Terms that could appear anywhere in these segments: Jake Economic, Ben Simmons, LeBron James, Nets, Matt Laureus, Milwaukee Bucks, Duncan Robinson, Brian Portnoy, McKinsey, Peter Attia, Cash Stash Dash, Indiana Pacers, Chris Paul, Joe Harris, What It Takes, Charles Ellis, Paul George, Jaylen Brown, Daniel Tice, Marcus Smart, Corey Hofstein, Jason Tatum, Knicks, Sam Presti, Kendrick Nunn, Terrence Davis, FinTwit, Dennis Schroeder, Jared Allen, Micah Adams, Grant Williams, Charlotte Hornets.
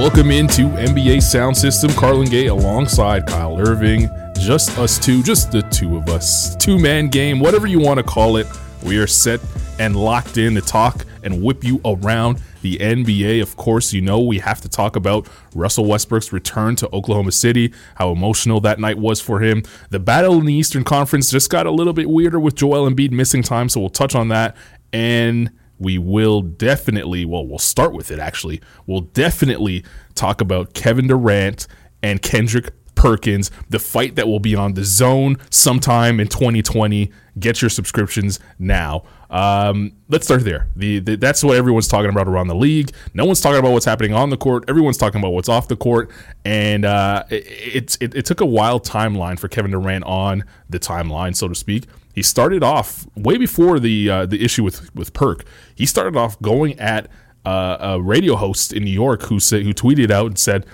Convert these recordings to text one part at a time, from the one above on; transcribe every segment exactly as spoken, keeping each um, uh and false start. Welcome into N B A Sound System. Carlin Gay alongside Kyle Irving. Just us two, just the two of us. Two-man game, whatever you want to call it. We are set and locked in to talk and whip you around the N B A. Of course, you know we have to talk about Russell Westbrook's return to Oklahoma City, how emotional that night was for him. The battle in the Eastern Conference just got a little bit weirder with Joel Embiid missing time, so we'll touch on that. And we will definitely, well, we'll start with it actually. We'll definitely talk about Kevin Durant and Kendrick Perkins, the fight that will be on The Zone sometime in twenty twenty. Get your subscriptions now. Um, let's start there. The, the that's what everyone's talking about around the league. No one's talking about what's happening on the court. Everyone's talking about what's off the court. And uh, it, it, it took a wild timeline for Kevin Durant on the timeline, so to speak. He started off way before the uh, the issue with with Perk. He started off going at uh, a radio host in New York who said who tweeted out and said,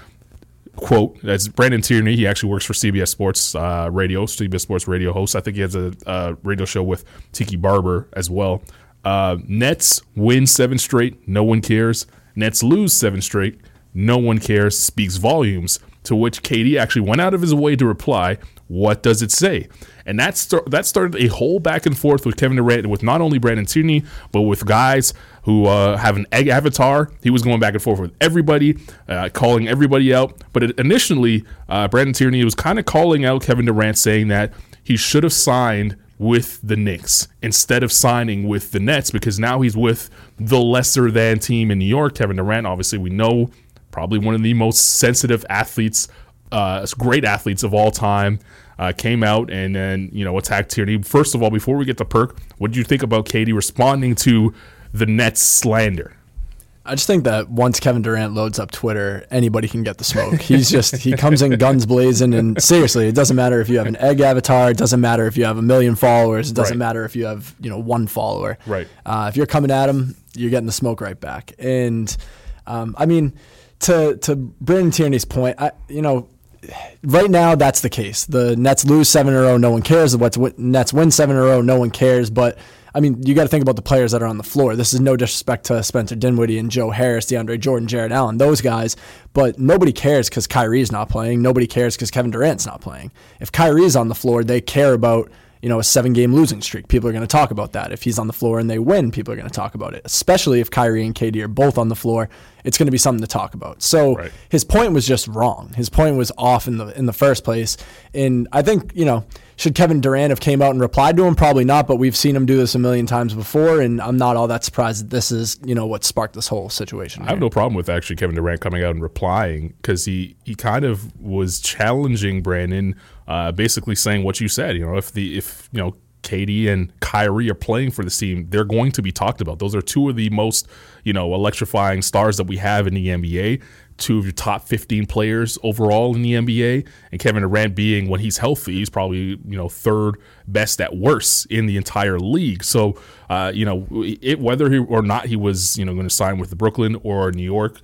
quote, that's Brandon Tierney. He actually works for C B S Sports uh, Radio, C B S Sports Radio host. I think he has a uh, radio show with Tiki Barber as well. Uh, Nets win seven straight. No one cares. Nets lose seven straight. No one cares. Speaks volumes. To which K D actually went out of his way to reply, what does it say? And that, st- that started a whole back and forth with Kevin Durant, with not only Brandon Tierney, but with guys who uh, have an egg avatar. He was going back and forth with everybody, uh, calling everybody out. But it, initially, uh, Brandon Tierney was kind of calling out Kevin Durant, saying that he should have signed with the Knicks instead of signing with the Nets, because now he's with the lesser than team in New York. Kevin Durant, obviously, we know, probably one of the most sensitive athletes, uh, great athletes of all time. Uh, came out and then, you know, attacked Tierney. First of all, before we get to Perk, what did you think about K D responding to the Nets slander? I just think that once Kevin Durant loads up Twitter, anybody can get the smoke. He's just, he comes in guns blazing, and seriously, it doesn't matter if you have an egg avatar. It doesn't matter if you have a million followers. It doesn't right. matter if you have, you know, one follower. Right. Uh, if you're coming at him, you're getting the smoke right back. And, um, I mean, to to Brandon Tierney's point, I, you know, right now, that's the case. The Nets lose seven in a row, no one cares. The Nets win seven in a row, no one cares. But, I mean, you got to think about the players that are on the floor. This is no disrespect to Spencer Dinwiddie and Joe Harris, DeAndre Jordan, Jared Allen, those guys. But nobody cares because Kyrie's not playing. Nobody cares because Kevin Durant's not playing. If Kyrie's on the floor, they care about, you know, a seven-game losing streak. People are going to talk about that. If he's on the floor and they win, people are going to talk about it, especially if Kyrie and K D are both on the floor. It's going to be something to talk about. So right. his point was just wrong. His point was off in the in the first place. And I think, you know, should Kevin Durant have came out and replied to him? Probably not, but we've seen him do this a million times before, and I'm not all that surprised that this is, you know, what sparked this whole situation. Here. I have no problem with actually Kevin Durant coming out and replying, because he, he kind of was challenging Brandon, uh, basically saying what you said. You know, if the if you know K D and Kyrie are playing for this team, they're going to be talked about. Those are two of the most, you know, electrifying stars that we have in the N B A. Two of your top fifteen players overall in the N B A, and Kevin Durant being, when he's healthy, he's probably, you know, third best at worst in the entire league. So, uh, you know, it, whether he or not he was, you know, going to sign with Brooklyn or New York,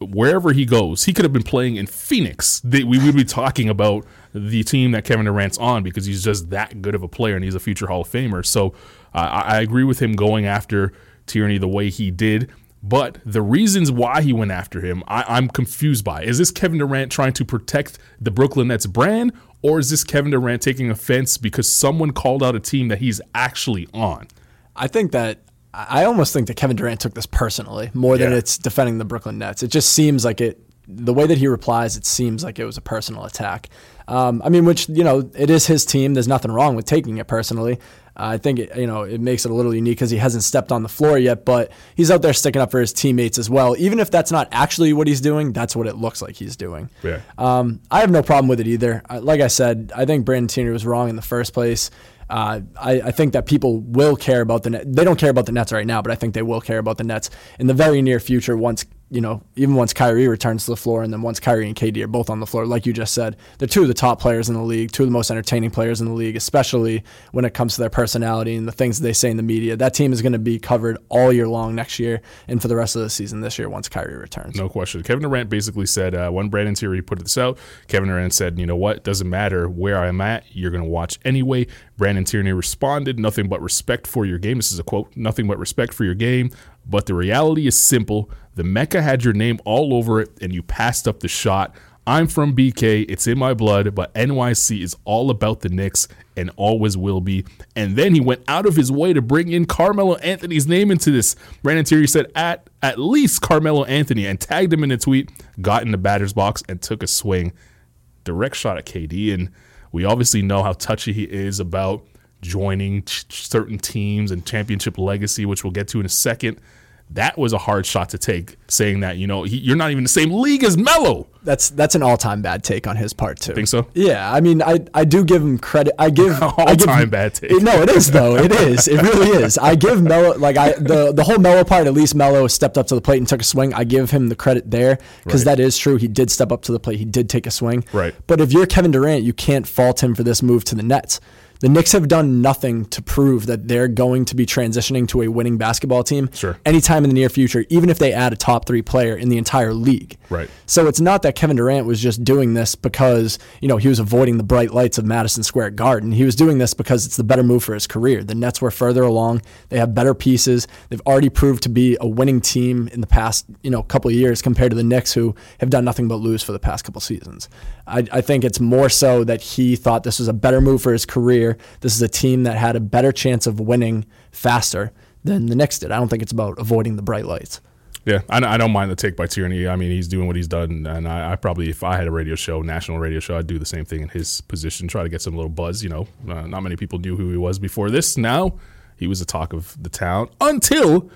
wherever he goes, he could have been playing in Phoenix. We would be talking about the team that Kevin Durant's on, because he's just that good of a player and he's a future Hall of Famer. So uh, I agree with him going after Tierney the way he did. But the reasons why he went after him, I, I'm confused by. Is this Kevin Durant trying to protect the Brooklyn Nets brand, or is this Kevin Durant taking offense because someone called out a team that he's actually on? I think that I almost think that Kevin Durant took this personally more yeah. than it's defending the Brooklyn Nets. It just seems like it. The way that he replies, it seems like it was a personal attack. Um, I mean, which, you know, it is his team. There's nothing wrong with taking it personally. Uh, I think, it, you know, it makes it a little unique because he hasn't stepped on the floor yet, but he's out there sticking up for his teammates as well. Even if that's not actually what he's doing, that's what it looks like he's doing. Yeah. Um, I have no problem with it either. I, like I said, I think Brandon Tierney was wrong in the first place. Uh, I, I think that people will care about the Nets. They don't care about the Nets right now, but I think they will care about the Nets in the very near future once, you know, even once Kyrie returns to the floor, and then once Kyrie and K D are both on the floor. Like you just said, they're two of the top players in the league, two of the most entertaining players in the league, especially when it comes to their personality and the things that they say in the media. That team is going to be covered all year long next year and for the rest of the season this year once Kyrie returns. No question. Kevin Durant basically said, uh, when Brandon Tierney put this out, Kevin Durant said, you know what, doesn't matter where I'm at, you're going to watch anyway. Brandon Tierney responded, "Nothing but respect for your game." This is a quote. "Nothing but respect for your game. But the reality is simple. The Mecca had your name all over it, and you passed up the shot. I'm from B K. It's in my blood, but N Y C is all about the Knicks and always will be." And then he went out of his way to bring in Carmelo Anthony's name into this. Brandon Tierney said at, at least Carmelo Anthony, and tagged him in a tweet, got in the batter's box, and took a swing. Direct shot at K D. And we obviously know how touchy he is about joining ch- certain teams and championship legacy, which we'll get to in a second. That was a hard shot to take, saying that, you know, he, you're not even in the same league as Melo. That's that's an all-time bad take on his part, too. Think so? Yeah, I mean, I, I do give him credit. I give all-time bad take. It, no, it is, though. It is. It really is. I give Melo, like, I the, the whole Melo part, at least Melo stepped up to the plate and took a swing. I give him the credit there, because right. that is true. He did step up to the plate. He did take a swing. Right. But if you're Kevin Durant, you can't fault him for this move to the Nets. The Knicks have done nothing to prove that they're going to be transitioning to a winning basketball team sure. anytime in the near future, even if they add a top three player in the entire league. Right. So it's not that Kevin Durant was just doing this because, you know, he was avoiding the bright lights of Madison Square Garden. He was doing this because it's the better move for his career. The Nets were further along. They have better pieces. They've already proved to be a winning team in the past, you know, couple of years compared to the Knicks, who have done nothing but lose for the past couple seasons. I, I think it's more so that he thought this was a better move for his career. This is a team that had a better chance of winning faster than the Knicks did. I don't think it's about avoiding the bright lights. Yeah, I don't mind the take by Tierney. I mean, he's doing what he's done, and I, I probably, if I had a radio show, national radio show, I'd do the same thing in his position, try to get some little buzz. You know, uh, not many people knew who he was before this. Now he was the talk of the town until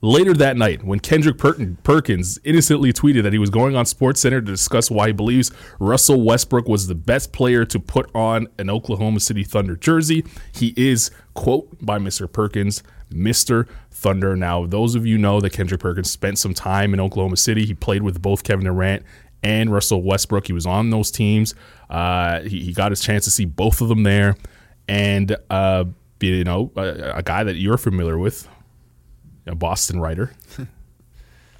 later that night, when Kendrick Perkins innocently tweeted that he was going on SportsCenter to discuss why he believes Russell Westbrook was the best player to put on an Oklahoma City Thunder jersey. He is, quote, by Mister Perkins, Mister Thunder. Now, those of you know that Kendrick Perkins spent some time in Oklahoma City. He played with both Kevin Durant and Russell Westbrook. He was on those teams. Uh, he, he got his chance to see both of them there. And, uh, you know, a, a guy that you're familiar with, a Boston writer,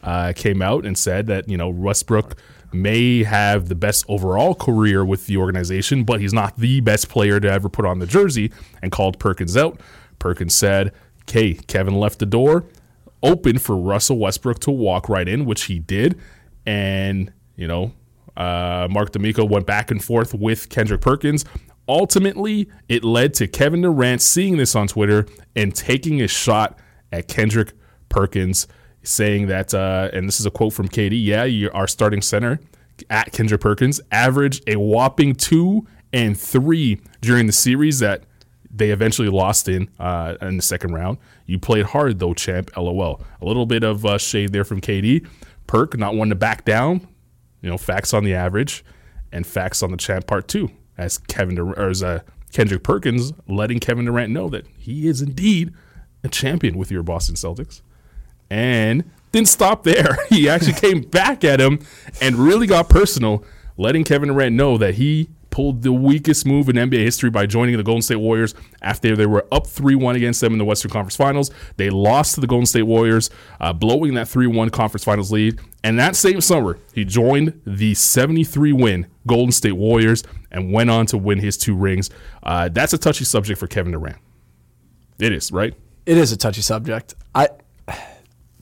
uh, came out and said that, you know, Westbrook may have the best overall career with the organization, but he's not the best player to ever put on the jersey, and called Perkins out. Perkins said, okay, Kevin left the door open for Russell Westbrook to walk right in, which he did. And, you know, uh, Mark D'Amico went back and forth with Kendrick Perkins. Ultimately, it led to Kevin Durant seeing this on Twitter and taking a shot at Kendrick Perkins, saying that, uh, and this is a quote from K D, yeah, you, our starting center, at Kendrick Perkins, averaged a whopping two and three during the series that they eventually lost in uh, in the second round. You played hard, though, champ, LOL. A little bit of uh, shade there from K D. Perk, not one to back down. You know, facts on the average and facts on the champ part two, as Kevin Durant, or as uh, Kendrick Perkins letting Kevin Durant know that he is indeed a champion with your Boston Celtics. And didn't stop there. He actually came back at him and really got personal, letting Kevin Durant know that he pulled the weakest move in N B A history by joining the Golden State Warriors after they were up three one against them in the Western Conference Finals. They lost to the Golden State Warriors, uh, blowing that three one Conference Finals lead. And that same summer, he joined the seventy-three win Golden State Warriors and went on to win his two rings. Uh, that's a touchy subject for Kevin Durant. It is, right? It is a touchy subject. I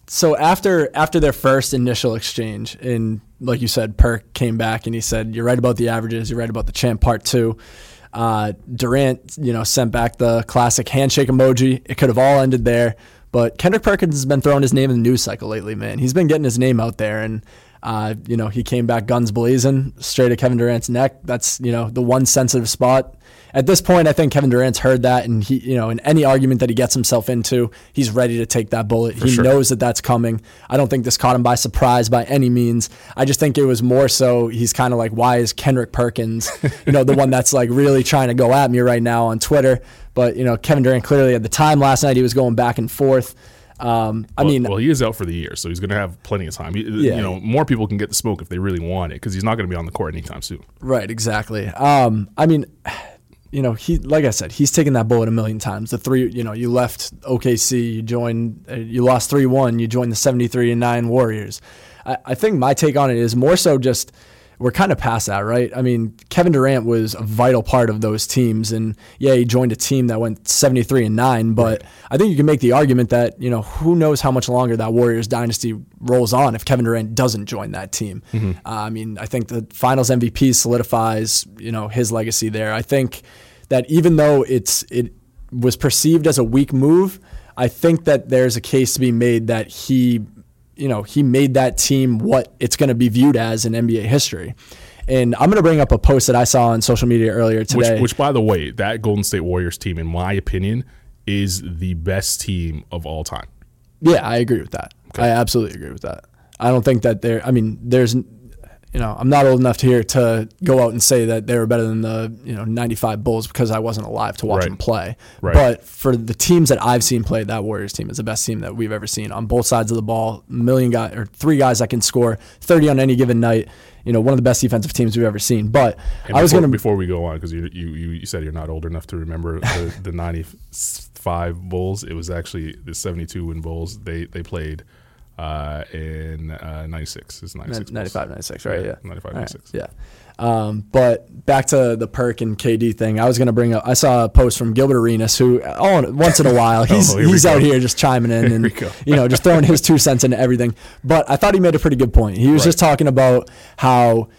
so after after their first initial exchange, and like you said, Perk came back and he said, "You're right about the averages. You're right about the champ part two." Uh, Durant, you know, sent back the classic handshake emoji. It could have all ended there, but Kendrick Perkins has been throwing his name in the news cycle lately. Man, he's been getting his name out there, and uh, you know, he came back guns blazing, straight at Kevin Durant's neck. That's, you know, the one sensitive spot. At this point, I think Kevin Durant's heard that, and he, you know, in any argument that he gets himself into, he's ready to take that bullet. For he sure. knows that that's coming. I don't think this caught him by surprise by any means. I just think it was more so he's kind of like, why is Kendrick Perkins, you know, the one that's like really trying to go at me right now on Twitter? But, you know, Kevin Durant clearly at the time last night, he was going back and forth. Um, I well, mean, well, he is out for the year, so he's going to have plenty of time. He, yeah. You know, more people can get the smoke if they really want it, because he's not going to be on the court anytime soon. Right, exactly. Um, I mean, you know, he, like I said, he's taken that bullet a million times. The three, you know, you left O K C, you joined, uh, you lost three one, you joined the seventy-three and nine Warriors. I, I think my take on it is more so just we're kind of past that, right? I mean, Kevin Durant was a vital part of those teams, and yeah, he joined a team that went seventy-three and nine, but right. I think you can make the argument that, you know, who knows how much longer that Warriors dynasty rolls on if Kevin Durant doesn't join that team. Mm-hmm. Uh, I mean, I think the Finals M V P solidifies, you know, his legacy there. I think that even though it's it was perceived as a weak move, I think that there's a case to be made that he you know, he made that team what it's going to be viewed as in N B A history. And I'm going to bring up a post that I saw on social media earlier today. Which, which by the way, that Golden State Warriors team, in my opinion, is the best team of all time. Yeah, I agree with that. Okay. I absolutely agree with that. I don't think that they're, I mean, there's, you know, I'm not old enough to here to go out and say that they were better than the, you know, ninety-five Bulls because I wasn't alive to watch right. them play. Right. But for the teams that I've seen play, that Warriors team is the best team that we've ever seen on both sides of the ball. A million guys or three guys that can score thirty on any given night. You know, one of the best defensive teams we've ever seen. But and I was going to before we go on, because you, you you said you're not old enough to remember the, the ninety-five Bulls. It was actually the seventy-two win Bulls. They they played. Uh, in uh, ninety-six. It's ninety-six. ninety-five, ninety-six, right? Yeah. ninety-five, ninety-six. Right, yeah. Um, but back to the Perk and K D thing. I was going to bring up, I saw a post from Gilbert Arenas, who oh, once in a while, he's oh, here he's out go. here just chiming in and, you know, just throwing his two cents into everything. But I thought he made a pretty good point. He was right. just talking about how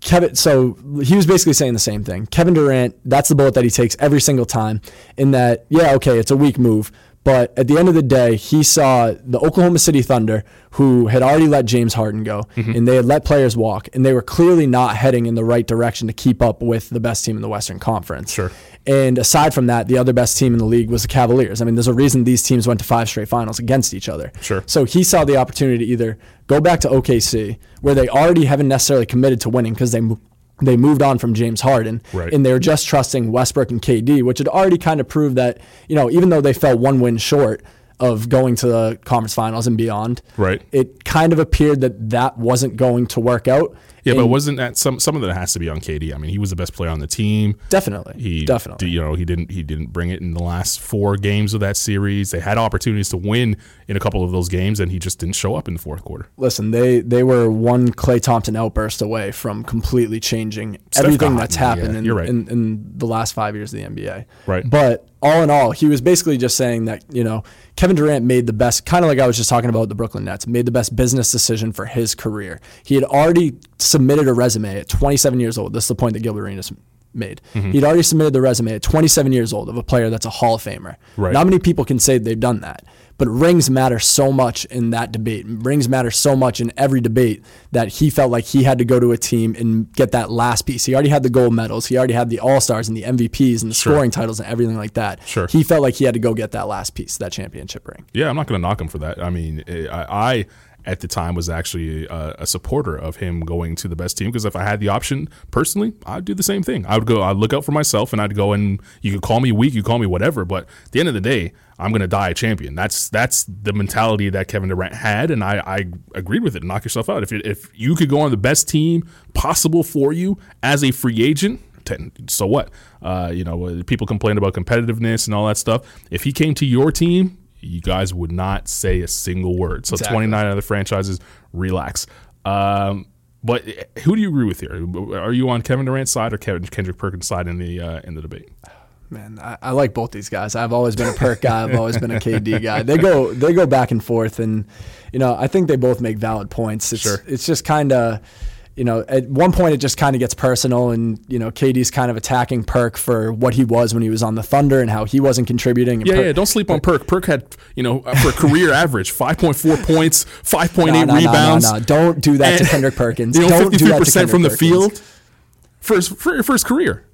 Kevin, so he was basically saying the same thing. Kevin Durant, that's the bullet that he takes every single time, in that, yeah, okay, it's a weak move. But at the end of the day, he saw the Oklahoma City Thunder, who had already let James Harden go, mm-hmm. and they had let players walk, and they were clearly not heading in the right direction to keep up with the best team in the Western Conference. Sure. And aside from that, the other best team in the league was the Cavaliers. I mean, there's a reason these teams went to five straight finals against each other. Sure. So he saw the opportunity to either go back to O K C, where they already haven't necessarily committed to winning because they moved. They moved on from James Harden, right. and they were just trusting Westbrook and K D, which had already kind of proved that, you know, even though they fell one win short of going to the conference finals and beyond, right. it kind of appeared that that wasn't going to work out. Yeah, and but wasn't that some some of that has to be on K D? I mean, he was the best player on the team. Definitely, he definitely. You know, he didn't he didn't bring it in the last four games of that series. They had opportunities to win in a couple of those games, and he just didn't show up in the fourth quarter. Listen, they they were one Klay Thompson outburst away from completely changing Steph everything Cotton, that's happened yeah, in, right. in in the last five years of the N B A. Right, but. All in all, he was basically just saying that, you know, Kevin Durant made the best, kind of like I was just talking about the Brooklyn Nets, made the best business decision for his career. He had already submitted a resume at twenty-seven years old. This is the point that Gilbert Arenas made. Mm-hmm. He'd already submitted the resume at twenty-seven years old of a player that's a Hall of Famer. Right. Not many people can say they've done that. But rings matter so much in that debate. Rings matter so much in every debate that he felt like he had to go to a team and get that last piece. He already had the gold medals. He already had the All-Stars and the M V Ps and the sure. scoring titles and everything like that. Sure. He felt like he had to go get that last piece, that championship ring. Yeah, I'm not going to knock him for that. I mean, I, I at the time was actually a, a supporter of him going to the best team, because if I had the option personally, I'd do the same thing. I would go, I'd look out for myself, and I'd go, and you could call me weak, you call me whatever, but at the end of the day, I'm going to die a champion. That's that's the mentality that Kevin Durant had, and I, I agreed with it. Knock yourself out. If you, if you could go on the best team possible for you as a free agent, so what? Uh, you know, people complain about competitiveness and all that stuff. If he came to your team, you guys would not say a single word. So exactly. twenty-nine other franchises, relax. Um, but who do you agree with here? Are you on Kevin Durant's side or Kevin, Kendrick Perkins' side in the uh, in the debate? Man, I, I like both these guys. I've always been a Perk guy. I've always been a K D guy. They go they go back and forth, and you know, I think they both make valid points. It's sure. it's just kind of, you know, at one point it just kind of gets personal, and you know, K D's kind of attacking Perk for what he was when he was on the Thunder and how he wasn't contributing. And yeah, Perk, yeah, don't sleep on Perk. Perk had, you know, for a career average, five point four points, five point eight no, no, rebounds. No, no, no, don't do that to Kendrick Perkins. You know, don't do that to Kendrick from the Perkins. Field for his, for, for his career.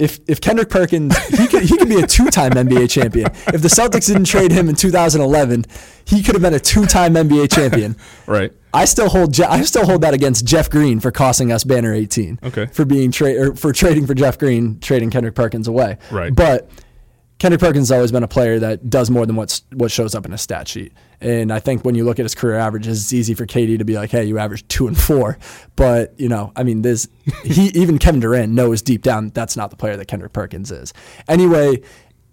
If if Kendrick Perkins, he could he could be a two-time N B A champion. If the Celtics didn't trade him in two thousand eleven, he could have been a two-time N B A champion. Right. I still hold Je- I still hold that against Jeff Green for costing us Banner eighteen. Okay. For being tra- or for trading for Jeff Green, trading Kendrick Perkins away. Right. But Kendrick Perkins has always been a player that does more than what's, what shows up in a stat sheet. And I think when you look at his career averages, it's easy for K D to be like, hey, you averaged two and four. But, you know, I mean, this, he even Kevin Durant knows deep down that's not the player that Kendrick Perkins is. Anyway,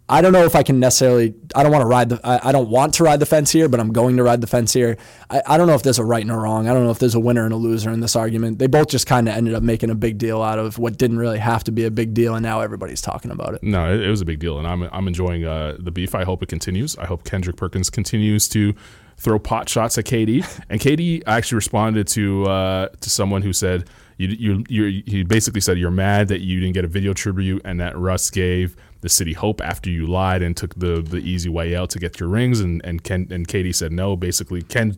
I don't know if I can necessarily, I don't want to ride the, I, I don't want to ride the fence here, but I'm going to ride the fence here. I, I don't know if there's a right and a wrong. I don't know if there's a winner and a loser in this argument. They both just kind of ended up making a big deal out of what didn't really have to be a big deal, and now everybody's talking about it. No, it, it was a big deal, and I'm I'm enjoying uh, the beef. I hope it continues. I hope Kendrick Perkins continues to throw pot shots at K D. And K D actually responded to uh, to someone who said, you, you you he basically said, you're mad that you didn't get a video tribute and that Russ gave the city hope after you lied and took the the easy way out to get your rings, and and Ken, and K D said no. Basically, Ken,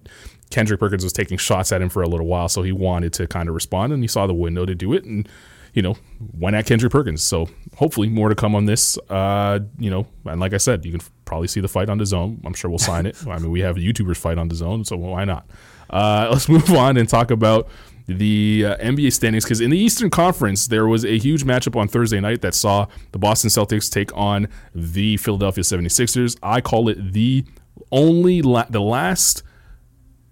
Kendrick Perkins was taking shots at him for a little while, so he wanted to kind of respond, and he saw the window to do it, and you know, went at Kendrick Perkins. So hopefully more to come on this. Uh, you know, and like I said, you can probably see the fight on The Zone. I'm sure we'll sign it. I mean, we have YouTubers fight on The Zone, so why not? Uh, let's move on and talk about the uh, N B A standings, because in the Eastern Conference, there was a huge matchup on Thursday night that saw the Boston Celtics take on the Philadelphia seventy-sixers. I call it the only, la- the last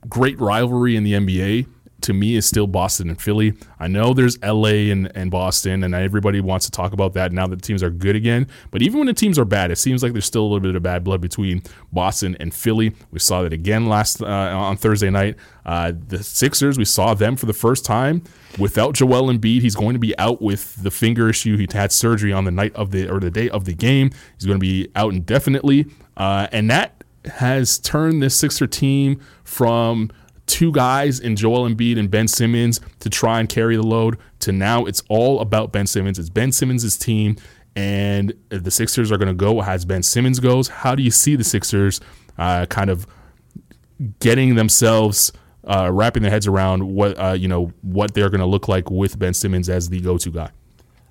great rivalry in the N B A, to me, is still Boston and Philly. I know there's L A and, and Boston, and everybody wants to talk about that now that the teams are good again. But even when the teams are bad, it seems like there's still a little bit of bad blood between Boston and Philly. We saw that again last uh, on Thursday night. Uh, the Sixers, we saw them for the first time without Joel Embiid. He's going to be out with the finger issue. He had surgery on the night of the or the day of the game. He's going to be out indefinitely, uh, and that has turned this Sixer team from two guys in Joel Embiid and Ben Simmons to try and carry the load to now it's all about Ben Simmons. It's Ben Simmons' team, and the Sixers are going to go as Ben Simmons goes. How do you see the Sixers uh, kind of getting themselves, uh, wrapping their heads around what uh, you know what they're going to look like with Ben Simmons as the go-to guy?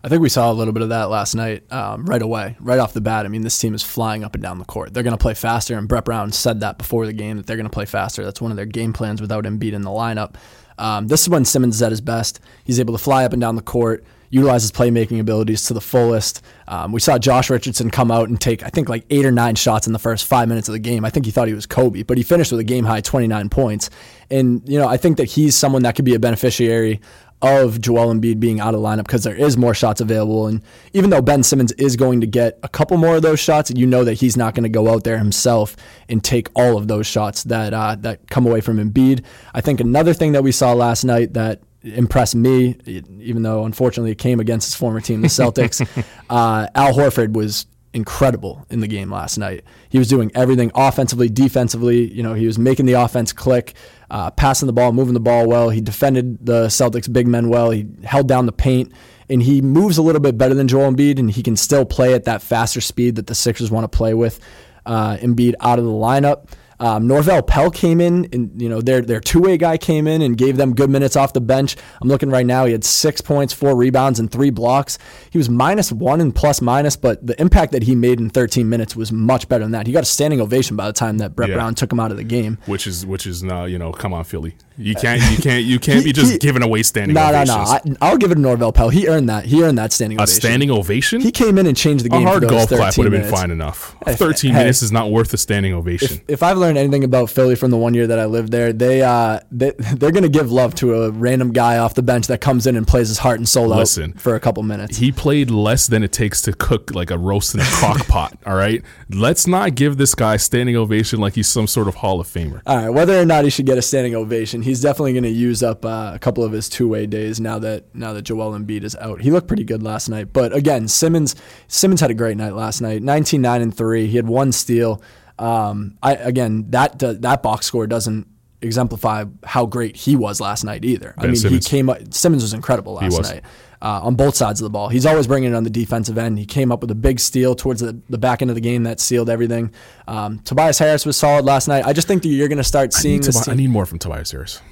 I think we saw a little bit of that last night um, right away, right off the bat. I mean, this team is flying up and down the court. They're going to play faster, and Brett Brown said that before the game, that they're going to play faster. That's one of their game plans without Embiid in the lineup. Um, this is when Simmons is at his best. He's able to fly up and down the court, utilize his playmaking abilities to the fullest. Um, we saw Josh Richardson come out and take, I think, like eight or nine shots in the first five minutes of the game. I think he thought he was Kobe, but he finished with a game-high twenty-nine points. And, you know, I think that he's someone that could be a beneficiary of Joel Embiid being out of the lineup, because there is more shots available. And even though Ben Simmons is going to get a couple more of those shots, you know that he's not going to go out there himself and take all of those shots that uh, that come away from Embiid. I think another thing that we saw last night that impressed me, even though unfortunately it came against his former team, the Celtics, uh, Al Horford was incredible in the game last night. He was doing everything offensively, defensively. You know, he was making the offense click, uh, passing the ball, moving the ball well. He defended the Celtics big men well. He held down the paint, and he moves a little bit better than Joel Embiid, and he can still play at that faster speed that the Sixers want to play with uh, Embiid out of the lineup. Um, Norvel Pelle came in, and you know their their two-way guy came in and gave them good minutes off the bench. I'm looking right now; he had six points, four rebounds, and three blocks. He was minus one and plus minus, but the impact that he made in thirteen minutes was much better than that. He got a standing ovation by the time that Brett yeah. Brown took him out of the game, which is which is now you know come on Philly, you can't you can't you can't he, be just he, giving away standing. No no no, I'll give it to Norvel Pelle. He earned that. He earned that standing ovation. A standing ovation. He came in and changed the game. A hard for those golf clap would have been minutes. Fine enough. If, thirteen hey, minutes is not worth a standing ovation. If, if I've learned anything about Philly from the one year that I lived there, they uh they they're gonna give love to a random guy off the bench that comes in and plays his heart and soul Listen, out for a couple minutes. He played less than it takes to cook like a roast in a crock pot. All right, let's not give this guy standing ovation like he's some sort of Hall of Famer. All right, whether or not he should get a standing ovation, he's definitely going to use up uh, a couple of his two way days now that now that Joel Embiid is out. He looked pretty good last night, but again, Simmons Simmons had a great night last night. nineteen, nine, and three. He had one steal. Um, I again that uh, that box score doesn't exemplify how great he was last night either. Ben I mean, Simmons. he came up. Simmons was incredible last was. night uh, on both sides of the ball. He's always bringing it on the defensive end. He came up with a big steal towards the, the back end of the game that sealed everything. Um, Tobias Harris was solid last night. I just think that you're going to start seeing. I need, this Tobi- team. I need more from Tobias Harris.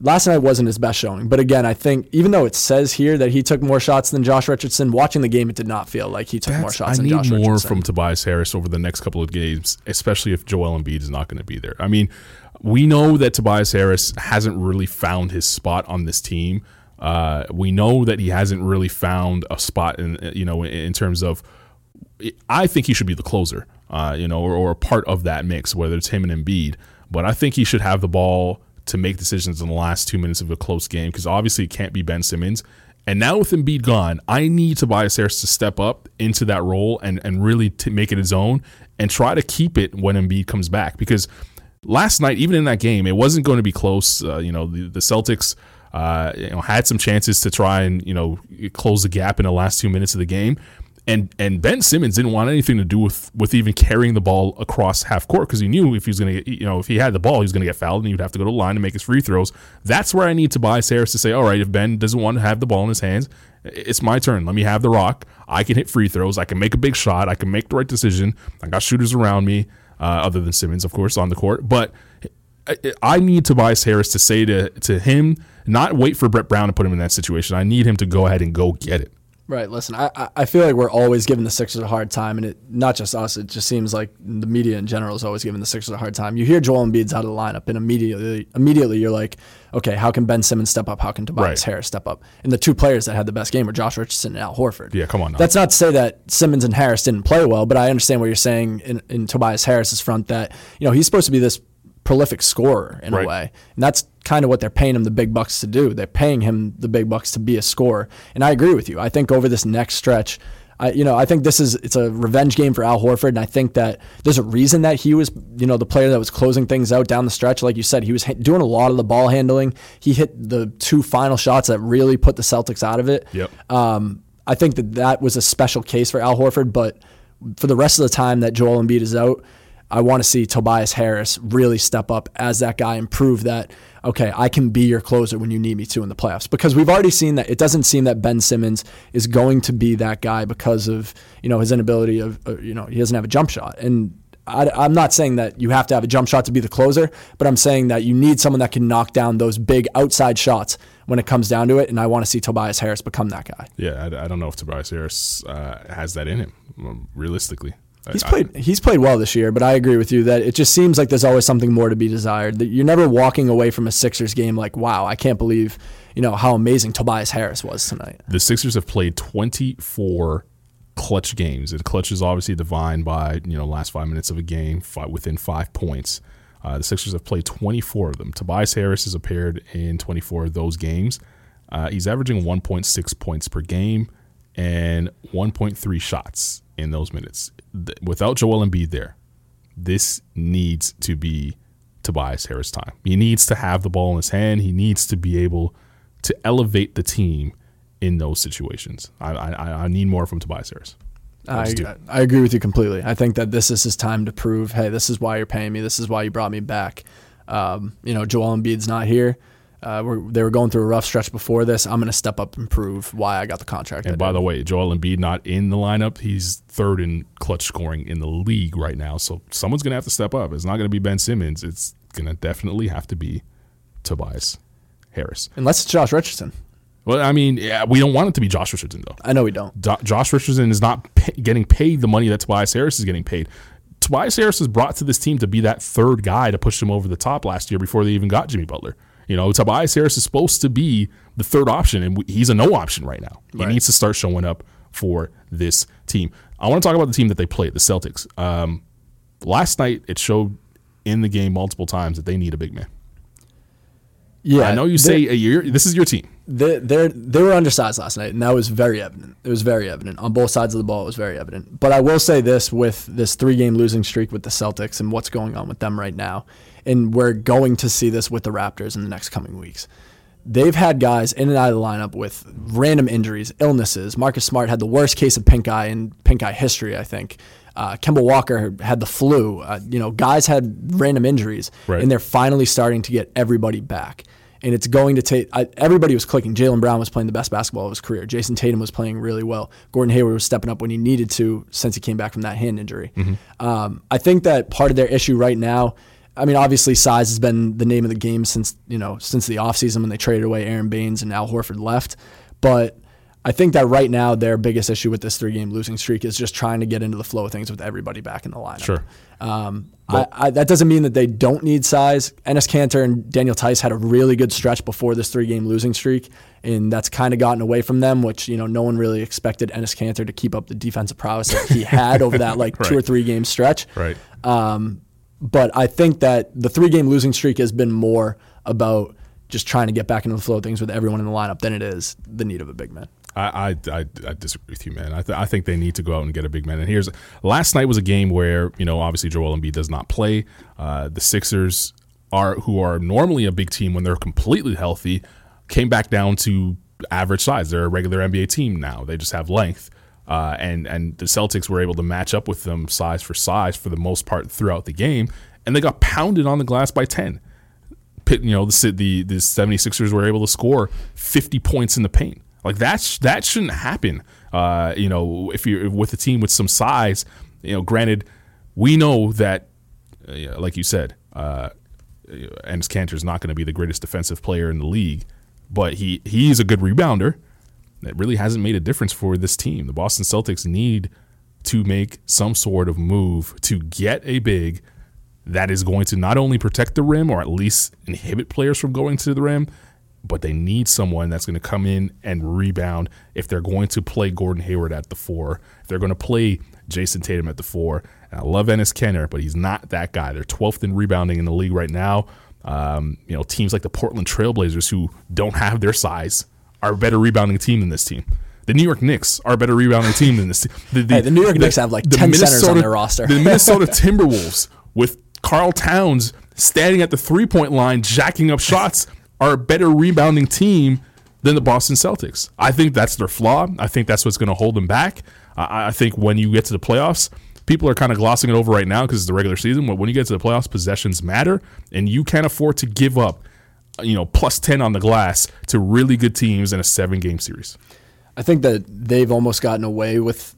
Last night wasn't his best showing, but again, I think even though it says here that he took more shots than Josh Richardson, watching the game, it did not feel like he took That's, more shots I than Josh Richardson. I need more from Tobias Harris over the next couple of games, especially if Joel Embiid is not going to be there. I mean, we know that Tobias Harris hasn't really found his spot on this team. Uh, we know that he hasn't really found a spot in, you know, in terms of, I think he should be the closer, uh, you know, or, or a part of that mix, whether it's him and Embiid, but I think he should have the ball to make decisions in the last two minutes of a close game, because obviously it can't be Ben Simmons. And now with Embiid gone, I need Tobias Harris to step up into that role and, and really t- make it his own and try to keep it when Embiid comes back. Because last night, even in that game, it wasn't going to be close. Uh, you know, the, the Celtics uh, you know, had some chances to try and, you know, close the gap in the last two minutes of the game. And and Ben Simmons didn't want anything to do with, with even carrying the ball across half court because he knew if he was going to, you know, if he had the ball, he was going to get fouled and he would have to go to the line to make his free throws. That's where I need Tobias Harris to say, all right, if Ben doesn't want to have the ball in his hands, it's my turn. Let me have the rock. I can hit free throws. I can make a big shot. I can make the right decision. I got shooters around me, uh, other than Simmons, of course, on the court. But I, I need Tobias Harris to say to to him, not wait for Brett Brown to put him in that situation. I need him to go ahead and go get it. Right. Listen, I, I feel like we're always giving the Sixers a hard time, and it not just us. It just seems like the media in general is always giving the Sixers a hard time. You hear Joel Embiid's out of the lineup, and immediately, immediately you're like, okay, how can Ben Simmons step up? How can Tobias right. Harris step up? And the two players that had the best game were Josh Richardson and Al Horford. Yeah, come on now. That's not to say that Simmons and Harris didn't play well, but I understand what you're saying in, in Tobias Harris's front that, you know, he's supposed to be this prolific scorer in right. a way. And that's kind of what they're paying him the big bucks to do. They're paying him the big bucks to be a scorer. And I agree with you. I think over this next stretch, I you know, I think this is it's a revenge game for Al Horford, and I think that there's a reason that he was, you know, the player that was closing things out down the stretch. Like you said, he was doing a lot of the ball handling. He hit the two final shots that really put the Celtics out of it. Yep. Um, I think that that was a special case for Al Horford, but for the rest of the time that Joel Embiid is out, I want to see Tobias Harris really step up as that guy and prove that, okay, I can be your closer when you need me to in the playoffs. Because we've already seen that it doesn't seem that Ben Simmons is going to be that guy because of, you know, his inability of, you know, he doesn't have a jump shot. And I, I'm not saying that you have to have a jump shot to be the closer, but I'm saying that you need someone that can knock down those big outside shots when it comes down to it, and I want to see Tobias Harris become that guy. Yeah, I, I don't know if Tobias Harris uh, has that in him, realistically. He's played he's played well this year, but I agree with you that it just seems like there's always something more to be desired. That you're never walking away from a Sixers game like, wow, I can't believe, you know, how amazing Tobias Harris was tonight. The Sixers have played twenty-four clutch games, and clutch is obviously defined by, you know, last five minutes of a game, five, within five points. Uh, the Sixers have played twenty-four of them. Tobias Harris has appeared in twenty-four of those games. Uh, he's averaging one point six points per game and one point three shots in those minutes. Without Joel Embiid there, this needs to be Tobias Harris' time. He needs to have the ball in his hand. He needs to be able to elevate the team in those situations. I I, I need more from Tobias Harris. I, I agree with you completely. I think that this is his time to prove, hey, this is why you're paying me. This is why you brought me back. Um, you know, Joel Embiid's not here. Uh, we're, they were going through a rough stretch before this. I'm going to step up and prove why I got the contract. And by the way, Joel Embiid not in the lineup. He's third in clutch scoring in the league right now. So someone's going to have to step up. It's not going to be Ben Simmons. It's going to definitely have to be Tobias Harris. Unless it's Josh Richardson. Well, I mean, yeah, we don't want it to be Josh Richardson, though. I know we don't. Do- Josh Richardson is not pay- getting paid the money that Tobias Harris is getting paid. Tobias Harris was brought to this team to be that third guy to push him over the top last year before they even got Jimmy Butler. You know, Tobias Harris is supposed to be the third option, and he's a no option right now. He right. needs to start showing up for this team. I want to talk about the team that they played, the Celtics. Um, last night, it showed in the game multiple times that they need a big man. Yeah, I know you say a year. This is your team. They they they were undersized last night, and that was very evident. It was very evident on both sides of the ball. It was very evident. But I will say this: with this three-game losing streak with the Celtics and what's going on with them right now, and we're going to see this with the Raptors in the next coming weeks. They've had guys in and out of the lineup with random injuries, illnesses. Marcus Smart had the worst case of pink eye in pink eye history, I think. Uh, Kemba Walker had the flu. Uh, you know, guys had random injuries, right. and they're finally starting to get everybody back. And it's going to take – everybody was clicking. Jaylen Brown was playing the best basketball of his career. Jason Tatum was playing really well. Gordon Hayward was stepping up when he needed to since he came back from that hand injury. Mm-hmm. Um, I think that part of their issue right now – I mean, obviously, size has been the name of the game since, you know, since the offseason when they traded away Aaron Baines and Al Horford left. But I think that right now their biggest issue with this three-game losing streak is just trying to get into the flow of things with everybody back in the lineup. Sure. Um, but, I, I, that doesn't mean that they don't need size. Enes Kanter and Daniel Tice had a really good stretch before this three-game losing streak, and that's kind of gotten away from them, which, you know, no one really expected Enes Kanter to keep up the defensive prowess that he had over that, like, right. two- or three-game stretch. Right. Um But I think that the three-game losing streak has been more about just trying to get back into the flow of things with everyone in the lineup than it is the need of a big man. I I, I, I disagree with you, man. I, th- I think they need to go out and get a big man. And here's last night was a game where, you know, obviously Joel Embiid does not play. Uh, the Sixers are who are normally a big team when they're completely healthy, came back down to average size. They're a regular N B A team now. They just have length. Uh, and and the Celtics were able to match up with them size for size for the most part throughout the game, and they got pounded on the glass by ten. Pitt, you know, the, the the 76ers were able to score fifty points in the paint. Like that's that shouldn't happen. Uh, you know, if you're with a team with some size, you know, granted, we know that, uh, yeah, like you said, uh, Enes Kanter is not going to be the greatest defensive player in the league, but he he's a good rebounder. That really hasn't made a difference for this team. The Boston Celtics need to make some sort of move to get a big that is going to not only protect the rim or at least inhibit players from going to the rim, but they need someone that's going to come in and rebound if they're going to play Gordon Hayward at the four, if they're going to play Jason Tatum at the four. And I love Enes Kanter, but he's not that guy. They're twelfth in rebounding in the league right now. Um, you know, teams like the Portland Trailblazers, who don't have their size, are a better rebounding team than this team. The New York Knicks are a better rebounding team than this team. The, the, hey, the New York the, Knicks have like ten Minnesota, centers on their roster. The Minnesota Timberwolves with Karl Towns standing at the three-point line, jacking up shots, are a better rebounding team than the Boston Celtics. I think that's their flaw. I think that's what's going to hold them back. Uh, I think when you get to the playoffs, people are kind of glossing it over right now because it's the regular season, but when you get to the playoffs, possessions matter, and you can't afford to give up, you know, plus ten on the glass to really good teams in a seven-game series. I think that they've almost gotten away with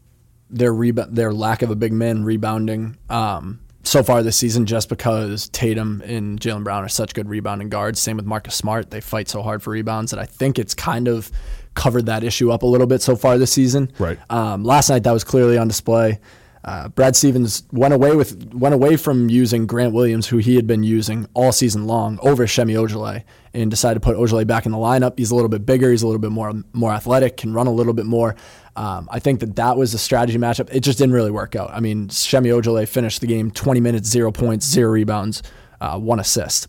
their reba- their lack of a big man rebounding um, so far this season just because Tatum and Jaylen Brown are such good rebounding guards. Same with Marcus Smart. They fight so hard for rebounds that I think it's kind of covered that issue up a little bit so far this season. Right. Um, last night, that was clearly on display. Uh, Brad Stevens went away with went away from using Grant Williams, who he had been using all season long, over Shemi Ojale, and decided to put Ojale back in the lineup. He's a little bit bigger, he's a little bit more more athletic, can run a little bit more. Um, I think that that was a strategy matchup. It just didn't really work out. I mean, Shemi Ojale finished the game twenty minutes, zero points, zero rebounds, uh, one assist,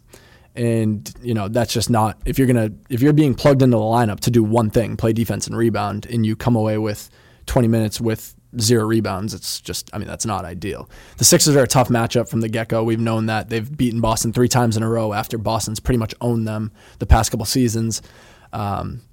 and you know that's just not if you're gonna if you're being plugged into the lineup to do one thing, play defense and rebound, and you come away with twenty minutes with zero rebounds. It's just, I mean, that's not ideal. The Sixers are a tough matchup from the get-go. We've known that. They've beaten Boston three times in a row after Boston's pretty much owned them the past couple seasons. Um,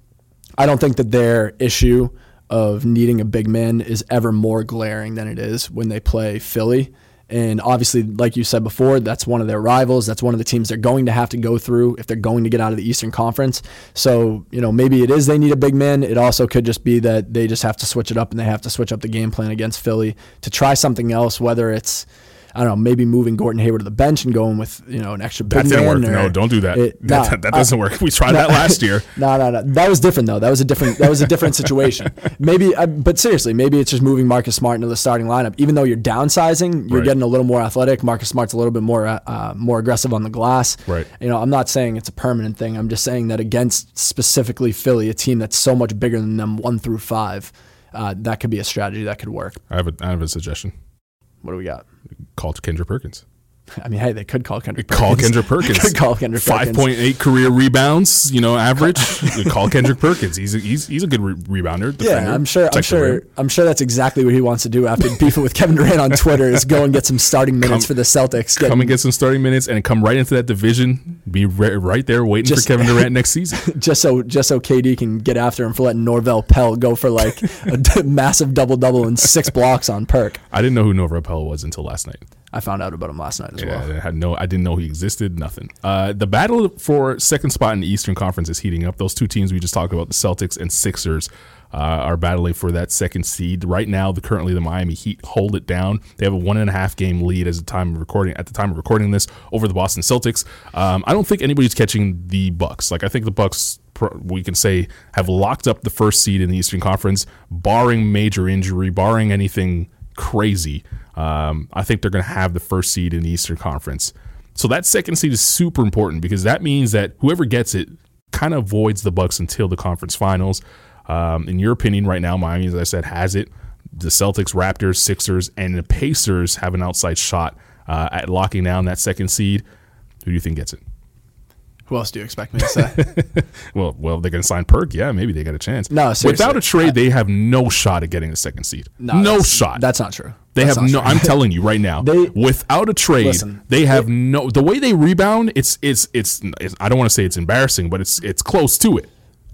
I don't think that their issue of needing a big man is ever more glaring than it is when they play Philly. And obviously, like you said before, that's one of their rivals. That's one of the teams they're going to have to go through if they're going to get out of the Eastern Conference. So, you know, maybe it is they need a big man. It also could just be that they just have to switch it up and they have to switch up the game plan against Philly to try something else, whether it's, I don't know, maybe moving Gordon Hayward to the bench and going with, you know, an extra big man. That didn't work. Or, no, don't do that. It, no, that, that doesn't uh, work. We tried no, that last year. No, no, no. That was different, though. That was a different That was a different situation. Maybe, uh, but seriously, maybe it's just moving Marcus Smart into the starting lineup. Even though you're downsizing, you're right. getting a little more athletic. Marcus Smart's a little bit more uh, more aggressive on the glass. Right. You know, I'm not saying it's a permanent thing. I'm just saying that against specifically Philly, a team that's so much bigger than them, one through five, uh, that could be a strategy that could work. I have a, I have a suggestion. What do we got? Call to Kendrick Perkins. I mean, hey, they could call Kendrick Perkins. Call Kendrick Perkins. Could call Kendrick Perkins. five point eight career rebounds, you know, average. Call Kendrick Perkins. He's a, he's he's a good re- rebounder. Defender, yeah, I'm sure. I'm sure. I'm sure that's exactly what he wants to do after beefing with Kevin Durant on Twitter is go and get some starting minutes come, for the Celtics. Get, come and get some starting minutes and come right into that division. Be re- right there waiting just, for Kevin Durant next season. Just so just so K D can get after him for letting Norvel Pelle go for like a d- massive double double and six blocks on Perk. I didn't know who Norvel Pelle was until last night. I found out about him last night as yeah, well. I had no, I didn't know he existed, nothing. Uh, the battle for second spot in the Eastern Conference is heating up. Those two teams we just talked about, the Celtics and Sixers, uh, are battling for that second seed. Right now, the, currently the Miami Heat hold it down. They have a one and a half game lead as the time of recording, at the time of recording this over the Boston Celtics. Um, I don't think anybody's catching the Bucks. Like I think the Bucks, we can say, have locked up the first seed in the Eastern Conference, barring major injury, barring anything crazy. Um, I think they're going to have the first seed in the Eastern Conference. So that second seed is super important because that means that whoever gets it kind of avoids the Bucks until the conference finals. Um, in your opinion, right now, Miami, as I said, has it. The Celtics, Raptors, Sixers, and the Pacers have an outside shot uh, at locking down that second seed. Who do you think gets it? Who else do you expect me to say? well, well, they're going to sign Perk. Yeah, maybe they got a chance. No, seriously. Without a trade, I, they have no shot at getting the second seed. No, no that's, shot. That's not true. They that's have no. I'm telling you right now. they, without a trade, listen, they have they, no. The way they rebound, it's it's it's. it's I don't want to say it's embarrassing, but it's it's close to it.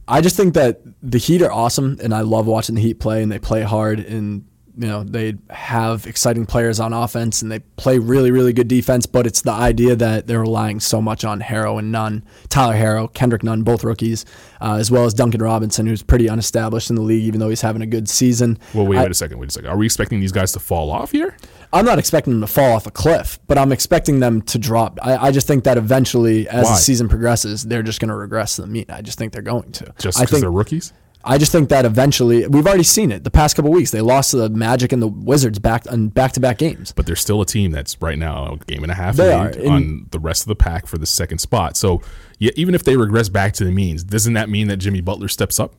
I just think that the Heat are awesome, and I love watching the Heat play, and they play hard, and you know they have exciting players on offense, and they play really, really good defense. But it's the idea that they're relying so much on Harrow and Nunn, Tyler Harrow, Kendrick Nunn, both rookies, uh, as well as Duncan Robinson, who's pretty unestablished in the league, even though he's having a good season. Well, wait, I, wait a second, wait a second. Are we expecting these guys to fall off here? I'm not expecting them to fall off a cliff, but I'm expecting them to drop. I, I just think that eventually, as Why? the season progresses, they're just going to regress to the mean. I just think they're going to. Just because they're rookies? I just think that eventually, we've already seen it. The past couple of weeks, they lost to the Magic and the Wizards back on back-to-back games. But they're still a team that's right now a game and a half on the rest of the pack for the second spot. So yeah, even if they regress back to the means, doesn't that mean that Jimmy Butler steps up?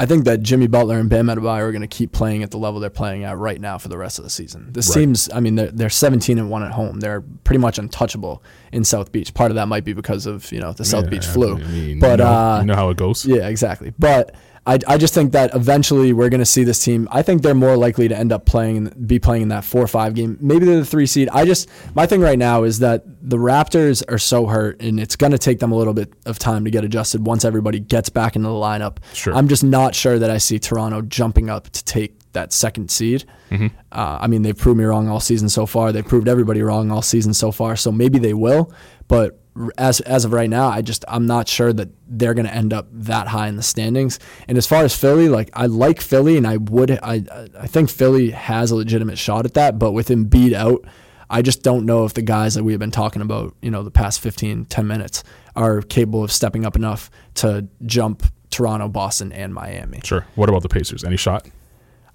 I think that Jimmy Butler and Bam Adebayo are going to keep playing at the level they're playing at right now for the rest of the season. This right. seems, I mean, they're, they're seventeen and one at home. They're pretty much untouchable in South Beach. Part of that might be because of, you know, the South yeah, Beach I flu. Mean, but, you, know, uh, you know how it goes. Yeah, exactly. But I, I just think that eventually we're going to see this team. I think they're more likely to end up playing, be playing in that four or five game. Maybe they're the three seed. I just, my thing right now is that the Raptors are so hurt, and it's going to take them a little bit of time to get adjusted once everybody gets back into the lineup. Sure. I'm just not sure that I see Toronto jumping up to take that second seed. Mm-hmm. Uh, I mean, they've proved me wrong all season so far. They've proved everybody wrong all season so far, so maybe they will. But as as of right now, I just I'm not sure that they're going to end up that high in the standings. And as far as Philly, like I like Philly, and I would I I think Philly has a legitimate shot at that. But with Embiid out, I just don't know if the guys that we have been talking about, you know, the past fifteen, ten minutes are capable of stepping up enough to jump Toronto, Boston, and Miami. Sure. What about the Pacers? Any shot?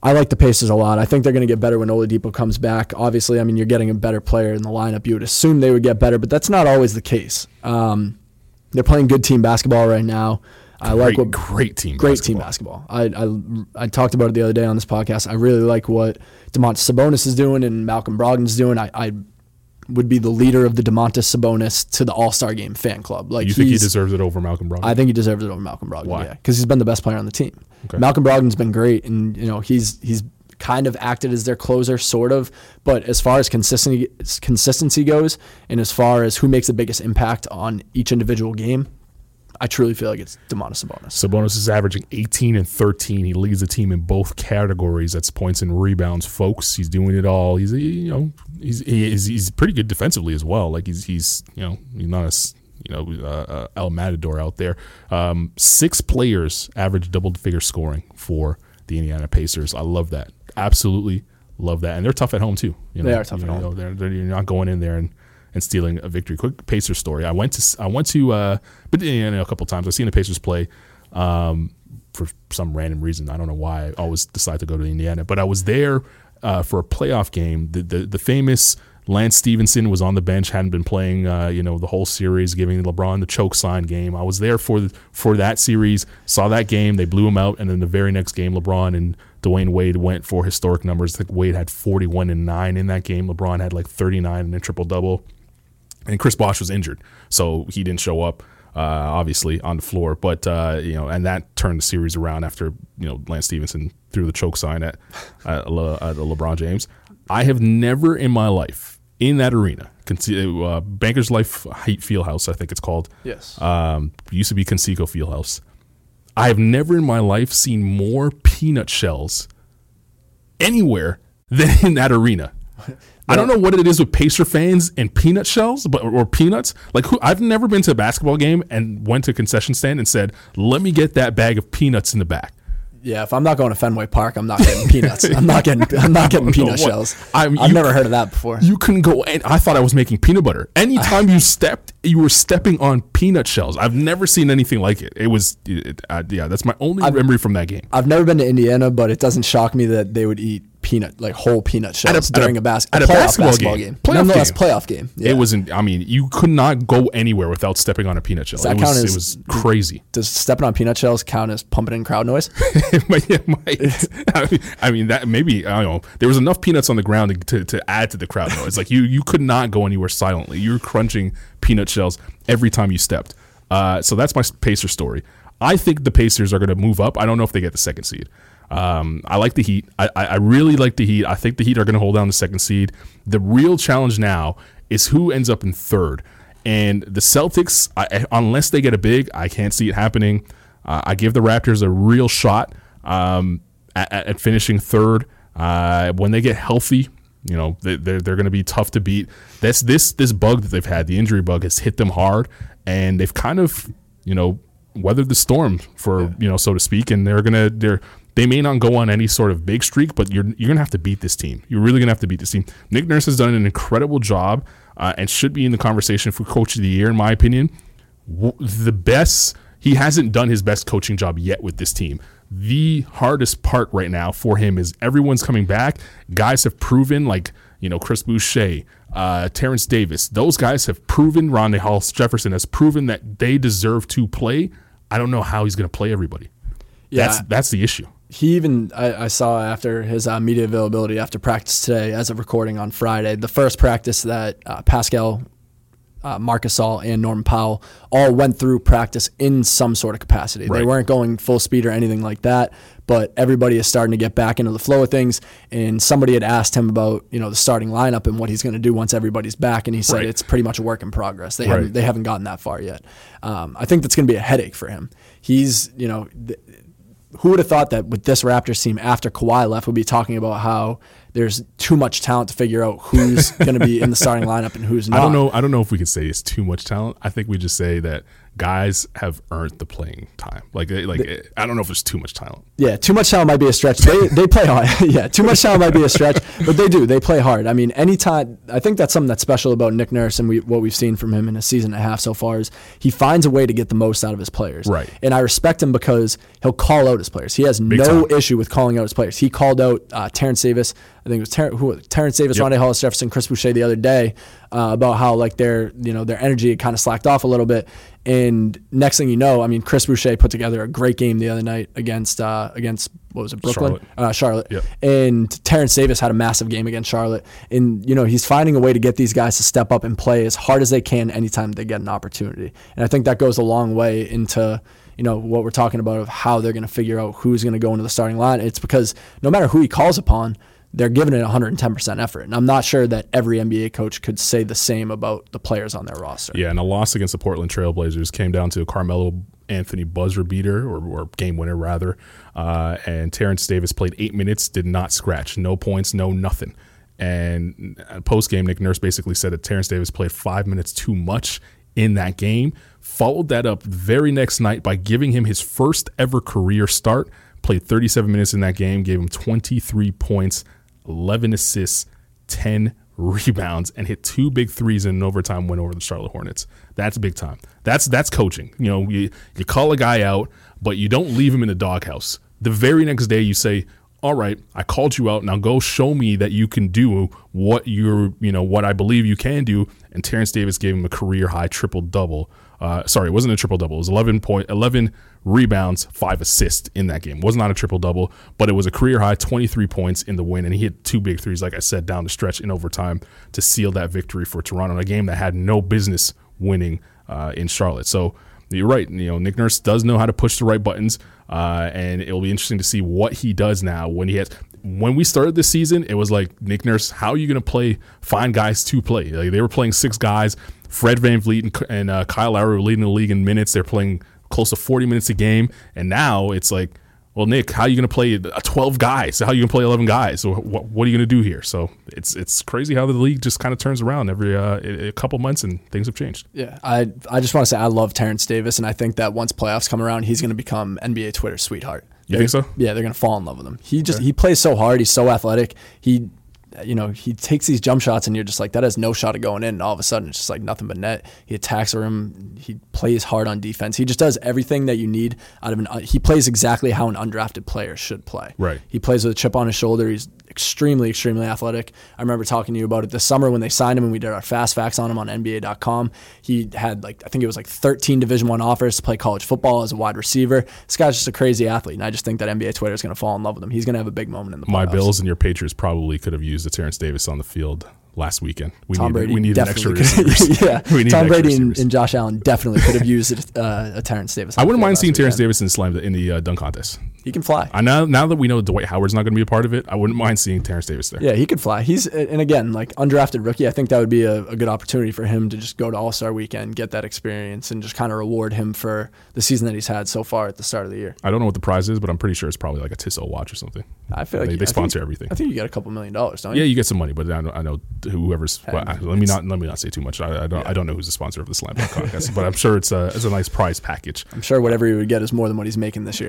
I like the Pacers a lot. I think they're going to get better when Oladipo comes back. Obviously, I mean, you're getting a better player in the lineup. You would assume they would get better, but that's not always the case. Um, they're playing good team basketball right now. I great, like what great team great basketball. team basketball. I, I I talked about it the other day on this podcast. I really like what Domantas Sabonis is doing and Malcolm Brogdon's doing. I, I would be the leader of the Domantas Sabonis to the All-Star Game fan club. Like, you think he deserves it over Malcolm Brogdon? I think he deserves it over Malcolm Brogdon. Why? Yeah, because he's been the best player on the team. Okay. Malcolm Brogdon's been great, and you know he's he's kind of acted as their closer, sort of. But as far as consistency consistency goes, and as far as who makes the biggest impact on each individual game, I truly feel like it's Domantas Sabonis. Sabonis is averaging eighteen and thirteen. He leads the team in both categories. That's points and rebounds, folks. He's doing it all. He's you know he's he's, he's pretty good defensively as well. Like he's he's you know he's not a you know, uh, El Matador out there. Um, six players average double-figure scoring for the Indiana Pacers. I love that. Absolutely love that. And they're tough at home, too. You know, they are tough you know, at home. They're, they're, you're not going in there and, and stealing a victory. Quick Pacers story. I went to, I went to uh, but you know, a couple times. I've seen the Pacers play um, for some random reason. I don't know why I always decide to go to Indiana. But I was there uh, for a playoff game. The the, the famous – Lance Stevenson was on the bench, hadn't been playing, uh, you know, the whole series, giving LeBron the choke sign game. I was there for the, for that series, saw that game. They blew him out, and then the very next game, LeBron and Dwayne Wade went for historic numbers. I think Wade had forty-one and nine in that game. LeBron had like thirty-nine and a triple-double. And Chris Bosh was injured, so he didn't show up, uh, obviously, on the floor. But, uh, you know, and that turned the series around after, you know, Lance Stevenson threw the choke sign at, at, Le, at LeBron James. I have never in my life in that arena, uh, Bankers Life Height Fieldhouse, I think it's called. Yes. Um, used to be Conseco Fieldhouse. I have never in my life seen more peanut shells anywhere than in that arena. Yeah. I don't know what it is with Pacer fans and peanut shells, but or peanuts. Like, who, I've never been to a basketball game and went to a concession stand and said, "Let me get that bag of peanuts in the back." Yeah, if I'm not going to Fenway Park, I'm not getting peanuts. I'm not getting I'm not getting peanut shells. I'm, I've you, never heard of that before. You can go, and I thought I was making peanut butter. Anytime you stepped, you were stepping on peanut shells. I've never seen anything like it. It was, it, uh, yeah, that's my only I've, memory from that game. I've never been to Indiana, but it doesn't shock me that they would eat peanut, like whole peanut shells a, during a, a, bas- a, a basketball, basketball game. game. Playoff Nonetheless, game. playoff game. Yeah. It wasn't, I mean, you could not go anywhere without stepping on a peanut shell. Does that it, count was, as, it was crazy. Does stepping on peanut shells count as pumping in crowd noise? It might. It might. I, mean, I mean, that maybe, I don't know. There was enough peanuts on the ground to, to add to the crowd noise. Like you, you could not go anywhere silently. You were crunching peanut shells every time you stepped. Uh, so that's my Pacer story. I think the Pacers are going to move up. I don't know if they get the second seed. Um, I like the Heat. I, I really like the Heat. I think the Heat are going to hold down the second seed. The real challenge now is who ends up in third. And the Celtics, I, unless they get a big, I can't see it happening. Uh, I give the Raptors a real shot um, at, at finishing third. Uh, when they get healthy, you know, they, they're, they're going to be tough to beat. That's this this bug that they've had, the injury bug, has hit them hard. And they've kind of, you know, weathered the storm, for yeah. you know, so to speak. And they're going to they're they may not go on any sort of big streak, but you're you're going to have to beat this team. You're really going to have to beat this team. Nick Nurse has done an incredible job uh, and should be in the conversation for Coach of the Year, in my opinion. The best he hasn't done his best coaching job yet with this team. The hardest part right now for him is everyone's coming back. Guys have proven, like, you know, Chris Boucher, uh, Terrence Davis. Those guys have proven, Rondae Hollis-Jefferson has proven that they deserve to play. I don't know how he's going to play everybody. Yeah, that's that's the issue. He even, I, I saw after his uh, media availability after practice today, as of recording on Friday, the first practice that uh, Pascal, uh, Marc Gasol, and Norman Powell all went through practice in some sort of capacity. Right. They weren't going full speed or anything like that, but everybody is starting to get back into the flow of things. And somebody had asked him about, you know, the starting lineup and what he's going to do once everybody's back, and he said right. it's pretty much a work in progress. They right. haven't they haven't gotten that far yet. Um, I think that's going to be a headache for him. He's, you know... Th- Who would have thought that with this Raptors team after Kawhi left, we'd be talking about how there's too much talent to figure out who's going to be in the starting lineup and who's not? I don't know. I don't know if we could say it's too much talent. I think we just say that guys have earned the playing time. Like, like the, I don't know if there's too much talent. Yeah, too much talent might be a stretch. They they play hard. Yeah, too much talent might be a stretch, but they do. They play hard. I mean, anytime. I think that's something that's special about Nick Nurse and we, what we've seen from him in a season and a half so far is he finds a way to get the most out of his players. Right. And I respect him because he'll call out his players. He has Big no time. issue with calling out his players. He called out uh, Terrence Davis. I think it was Ter- who, Terrence Davis, yep. Rondae Hollis-Jefferson, Chris Boucher the other day uh, about how like their you know their energy had kind of slacked off a little bit. And next thing you know, I mean, Chris Boucher put together a great game the other night against uh, against what was it, Brooklyn, Charlotte. Uh, Charlotte. Yep. And Terrence Davis had a massive game against Charlotte. And you know he's finding a way to get these guys to step up and play as hard as they can anytime they get an opportunity. And I think that goes a long way into. You know, what we're talking about of how they're going to figure out who's going to go into the starting line. It's because no matter who he calls upon, they're giving it one hundred ten percent effort. And I'm not sure that every N B A coach could say the same about the players on their roster. Yeah, and a loss against the Portland Trailblazers came down to a Carmelo Anthony buzzer beater, or, or game winner rather. Uh, and Terrence Davis played eight minutes, did not scratch. No points, no nothing. And post-game, Nick Nurse basically said that Terrence Davis played five minutes too much in that game. Followed that up the very next night by giving him his first ever career start, played thirty-seven minutes in that game, gave him twenty-three points, eleven assists, ten rebounds, and hit two big threes in an overtime win over the Charlotte Hornets. That's big time. That's that's coaching. You know, you, you call a guy out, but you don't leave him in the doghouse. The very next day you say, all right, I called you out. Now go show me that you can do what you're, you know, what I believe you can do. And Terrence Davis gave him a career high triple double. Uh, sorry, it wasn't a triple double. It was eleven point eleven rebounds, five assists in that game. It was not a triple double, but it was a career high twenty-three points in the win. And he hit two big threes, like I said, down the stretch in overtime to seal that victory for Toronto in a game that had no business winning uh, in Charlotte. So you're right. You know, Nick Nurse does know how to push the right buttons. Uh, and it'll be interesting to see what he does now when he has. When we started this season, it was like, Nick Nurse, how are you going to play? Find guys to play. Like, they were playing six guys. Fred VanVleet and, and uh, Kyle Lowry were leading the league in minutes. They're playing close to forty minutes a game. And now it's like, well, Nick, how are you going to play twelve guys? How are you going to play eleven guys? So what, what are you going to do here? So it's it's crazy how the league just kind of turns around every uh, a couple months and things have changed. Yeah, I I just want to say I love Terrence Davis, and I think that once playoffs come around, he's going to become N B A Twitter sweetheart. You they're, think so? Yeah, they're going to fall in love with him. He just okay. he plays so hard. He's so athletic. He, you know, he takes these jump shots, and you're just like, that has no shot of going in. And all of a sudden, it's just like nothing but net. He attacks the rim. He plays hard on defense. He just does everything that you need out of an. He plays exactly how an undrafted player should play. Right. He plays with a chip on his shoulder. He's extremely, extremely athletic. I remember talking to you about it this summer when they signed him and we did our fast facts on him on N B A dot com. He had like, I think it was like thirteen Division One offers to play college football as a wide receiver. This guy's just a crazy athlete, and I just think that N B A Twitter is going to fall in love with him. He's going to have a big moment in the playoffs. My Bills and your Patriots probably could have used the Terrence Davis on the field last weekend. We Tom need, Brady we need an extra receiver. yeah, we need Tom Brady and, and Josh Allen definitely could have used uh, a Terrence Davis. I wouldn't mind seeing Terrence Davis in slam in the uh, dunk contest. He can fly. I now now that we know Dwight Howard's not going to be a part of it, I wouldn't mind seeing Terrence Davis there. Yeah, he could fly. He's and again like undrafted rookie. I think that would be a, a good opportunity for him to just go to All Star Weekend, get that experience, and just kind of reward him for the season that he's had so far at the start of the year. I don't know what the prize is, but I'm pretty sure it's probably like a Tissot watch or something. I feel like they, you, they sponsor I think, everything. I think you got a couple million dollars, don't you? Yeah, you get some money, but I know, I know whoever's. Well, I, let me not let me not say too much. I, I don't yeah. I don't know who's the sponsor of the Slam Dunk Contest, but I'm sure it's a it's a nice prize package. I'm sure whatever he would get is more than what he's making this year.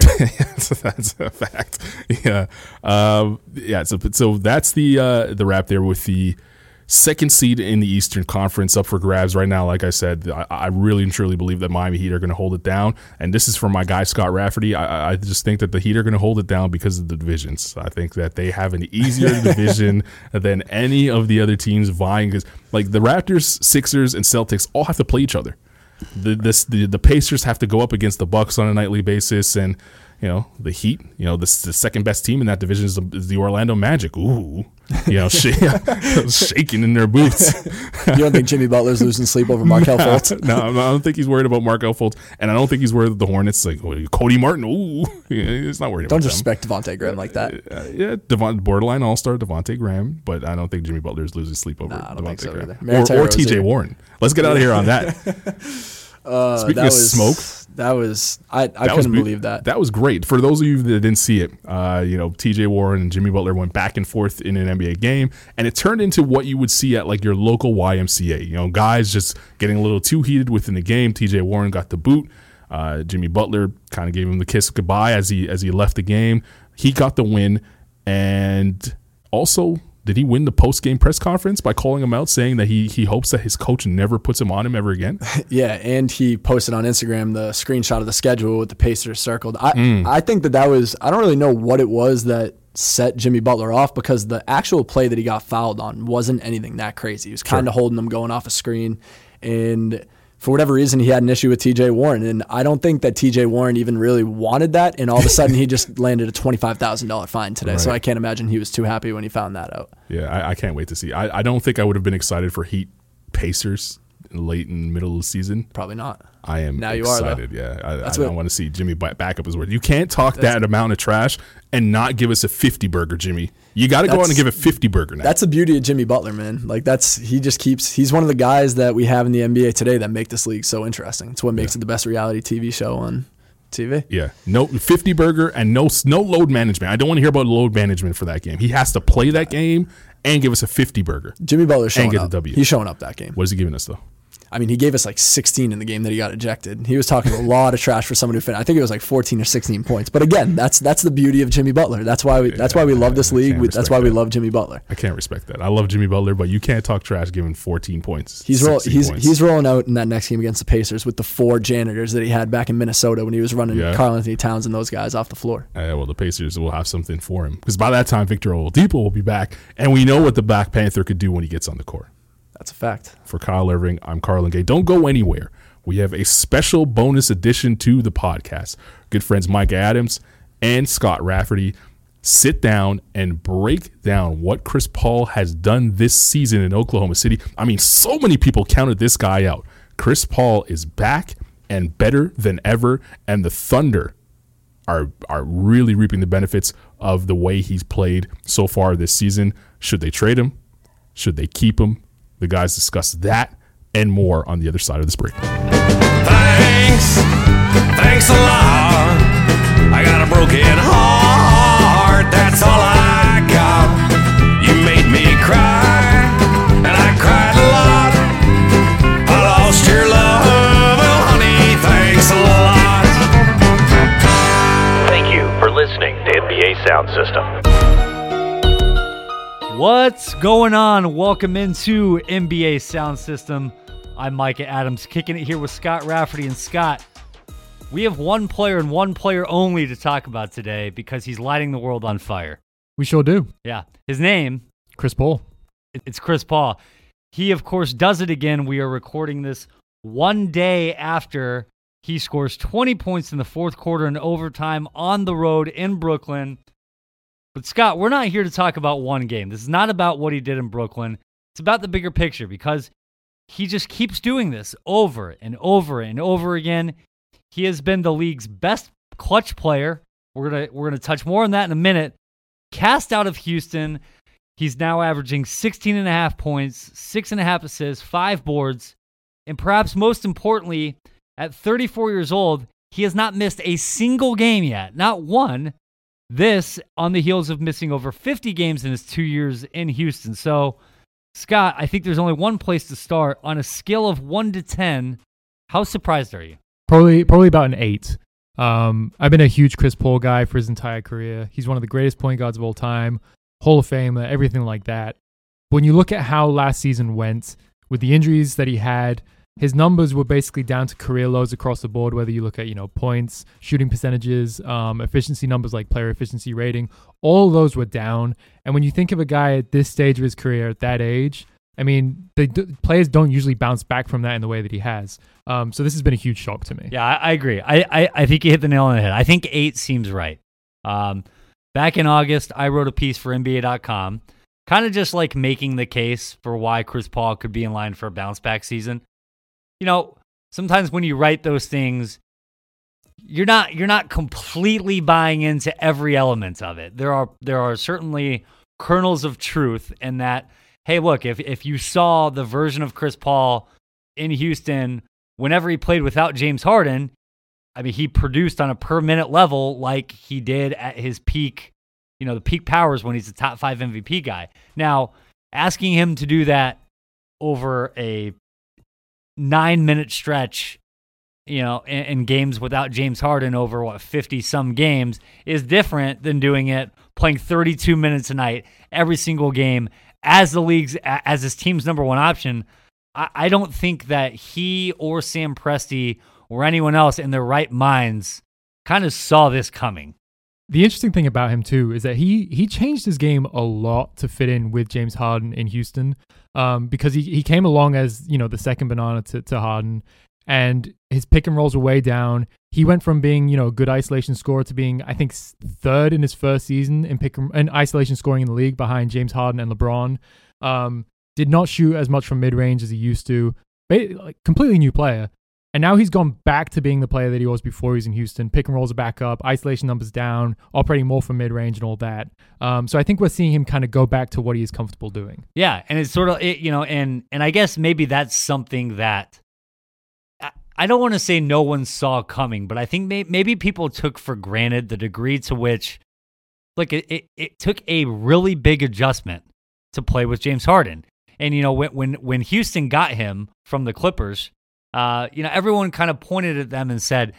That's a fact. Yeah. Um, yeah. So, so that's the uh, the wrap there with the second seed in the Eastern Conference up for grabs right now. Like I said, I, I really and truly believe that Miami Heat are going to hold it down. And this is from my guy, Scott Rafferty. I, I just think that the Heat are going to hold it down because of the divisions. I think that they have an easier division than any of the other teams vying. Because, like, the Raptors, Sixers, and Celtics all have to play each other. The, this, the, the Pacers have to go up against the Bucks on a nightly basis. And, you know, the Heat, you know, the, the second best team in that division is the, is the Orlando Magic. Ooh. You know, sh- shaking in their boots. You don't think Jimmy Butler's losing sleep over Markelle nah, Fultz? No, nah, I don't think he's worried about Markelle Fultz. And I don't think he's worried about the Hornets. Like, oh, Cody Martin, ooh. He's not worried don't about Don't respect Devontae Graham like that. Uh, uh, yeah, Devon, borderline all-star Devontae Graham. But I don't think Jimmy Butler's losing sleep over nah, Devontae so Graham. Or, or T J Warren. Let's get out of here on that. uh, Speaking that of was, smoke. That was I, I that couldn't was, believe that. That was great. For those of you that didn't see it, uh, you know, T J Warren and Jimmy Butler went back and forth in an N B A game, and it turned into what you would see at like your local Y M C A. You know, guys just getting a little too heated within the game. T J Warren got the boot. Uh, Jimmy Butler kind of gave him the kiss goodbye as he as he left the game. He got the win, and also. Did he win the post-game press conference by calling him out, saying that he he hopes that his coach never puts him on him ever again? Yeah, and he posted on Instagram the screenshot of the schedule with the Pacers circled. I mm. I think that that was – I don't really know what it was that set Jimmy Butler off because the actual play that he got fouled on wasn't anything that crazy. He was kind of sure. holding him going off a screen, and – for whatever reason, he had an issue with T J Warren, and I don't think that T J Warren even really wanted that, and all of a sudden he just landed a twenty-five thousand dollars fine today, right. So I can't imagine he was too happy when he found that out. Yeah, I, I can't wait to see. I, I don't think I would have been excited for Heat Pacers late in the middle of the season. Probably not. I am now you excited, are, yeah. I, I don't want to see Jimmy back up his word. You can't talk that amount of trash and not give us a fifty-burger, Jimmy. You got to go out and give a fifty-burger now. That's the beauty of Jimmy Butler, man. Like, that's he just keeps – he's one of the guys that we have in the N B A today that make this league so interesting. It's what makes yeah. it the best reality T V show on T V. Yeah. No fifty-burger and no no load management. I don't want to hear about load management for that game. He has to play that game and give us a fifty-burger. Jimmy Butler's showing up. And get up. the W. He's showing up that game. What is he giving us, though? I mean, he gave us like sixteen in the game that he got ejected. He was talking a lot of trash for someone who finished. I think it was like fourteen or sixteen points. But again, that's that's the beauty of Jimmy Butler. That's why we that's why we love this league. We, that's why we love Jimmy Butler. I can't respect that. I love Jimmy Butler, but you can't talk trash giving fourteen points. He's roll, he's points. he's rolling out in that next game against the Pacers with the four janitors that he had back in Minnesota when he was running yeah. Karl Anthony Towns and those guys off the floor. Yeah, well, the Pacers will have something for him because by that time, Victor Oladipo will be back, and we know what the Black Panther could do when he gets on the court. That's a fact. For Kyle Irving, I'm Carlin Gay. Don't go anywhere. We have a special bonus edition to the podcast. Good friends Mike Adams and Scott Rafferty sit down and break down what Chris Paul has done this season in Oklahoma City. I mean, so many people counted this guy out. Chris Paul is back and better than ever, and the Thunder are are really reaping the benefits of the way he's played so far this season. Should they trade him? Should they keep him? The guys discuss that and more on the other side of this break. Thanks. Thanks a lot. I got a broken heart. That's all I got. You made me cry, and I cried a lot. I lost your love. Oh, honey, thanks a lot. Thank you for listening to N B A Sound System. What's going on? Welcome into N B A Sound System. I'm Micah Adams, kicking it here with Scott Rafferty. And Scott, we have one player and one player only to talk about today because he's lighting the world on fire. We sure do. Yeah. His name? Chris Paul. It's Chris Paul. He, of course, does it again. We are recording this one day after he scores twenty points in the fourth quarter in overtime on the road in Brooklyn. But Scott, we're not here to talk about one game. This is not about what he did in Brooklyn. It's about the bigger picture because he just keeps doing this over and over and over again. He has been the league's best clutch player. We're gonna we're gonna touch more on that in a minute. Cast out of Houston, he's now averaging sixteen and a half points, six and a half assists, five boards, and perhaps most importantly, at thirty-four years old, he has not missed a single game yet, not one. This on the heels of missing over fifty games in his two years in Houston. So, Scott, I think there's only one place to start. On a scale of one to ten, how surprised are you? Probably probably about an eight. Um, I've been a huge Chris Paul guy for his entire career. He's one of the greatest point guards of all time, Hall of Fame, everything like that. When you look at how last season went, with the injuries that he had, his numbers were basically down to career lows across the board, whether you look at, you know, points, shooting percentages, um, efficiency numbers like player efficiency rating, all those were down. And when you think of a guy at this stage of his career, at that age, I mean, they do, players don't usually bounce back from that in the way that he has. Um, so this has been a huge shock to me. Yeah, I, I agree. I, I, I think you hit the nail on the head. I think eight seems right. Um, back in August, I wrote a piece for N B A dot com, kind of just like making the case for why Chris Paul could be in line for a bounce back season. You know, sometimes when you write those things, you're not you're not completely buying into every element of it. There are there are certainly kernels of truth in that. Hey, look, if, if you saw the version of Chris Paul in Houston whenever he played without James Harden, I mean, he produced on a per-minute level like he did at his peak, you know, the peak powers when he's a top-five M V P guy. Now, asking him to do that over a nine-minute stretch, you know, in, in games without James Harden over, what, fifty-some games is different than doing it, playing thirty-two minutes a night every single game, as the league's, as his team's number one option. I, I don't think that he or Sam Presti or anyone else in their right minds kind of saw this coming. The interesting thing about him, too, is that he he changed his game a lot to fit in with James Harden in Houston, um, because he, he came along as, you know, the second banana to, to Harden, and his pick and rolls were way down. He went from being, you know, a good isolation scorer to being, I think, third in his first season in pick and isolation scoring in the league behind James Harden and LeBron. Um, did not shoot as much from mid-range as he used to. Like, completely new player. And now he's gone back to being the player that he was before he was in Houston. Pick and rolls are back up, isolation numbers down, operating more from mid-range and all that. Um, so I think we're seeing him kind of go back to what he is comfortable doing. Yeah, and it's sort of, it, you know, and and I guess maybe that's something that I don't want to say no one saw coming, but I think may- maybe people took for granted the degree to which, like, it, it, it took a really big adjustment to play with James Harden. And, you know, when when, when Houston got him from the Clippers, uh, you know, everyone kind of pointed at them and said,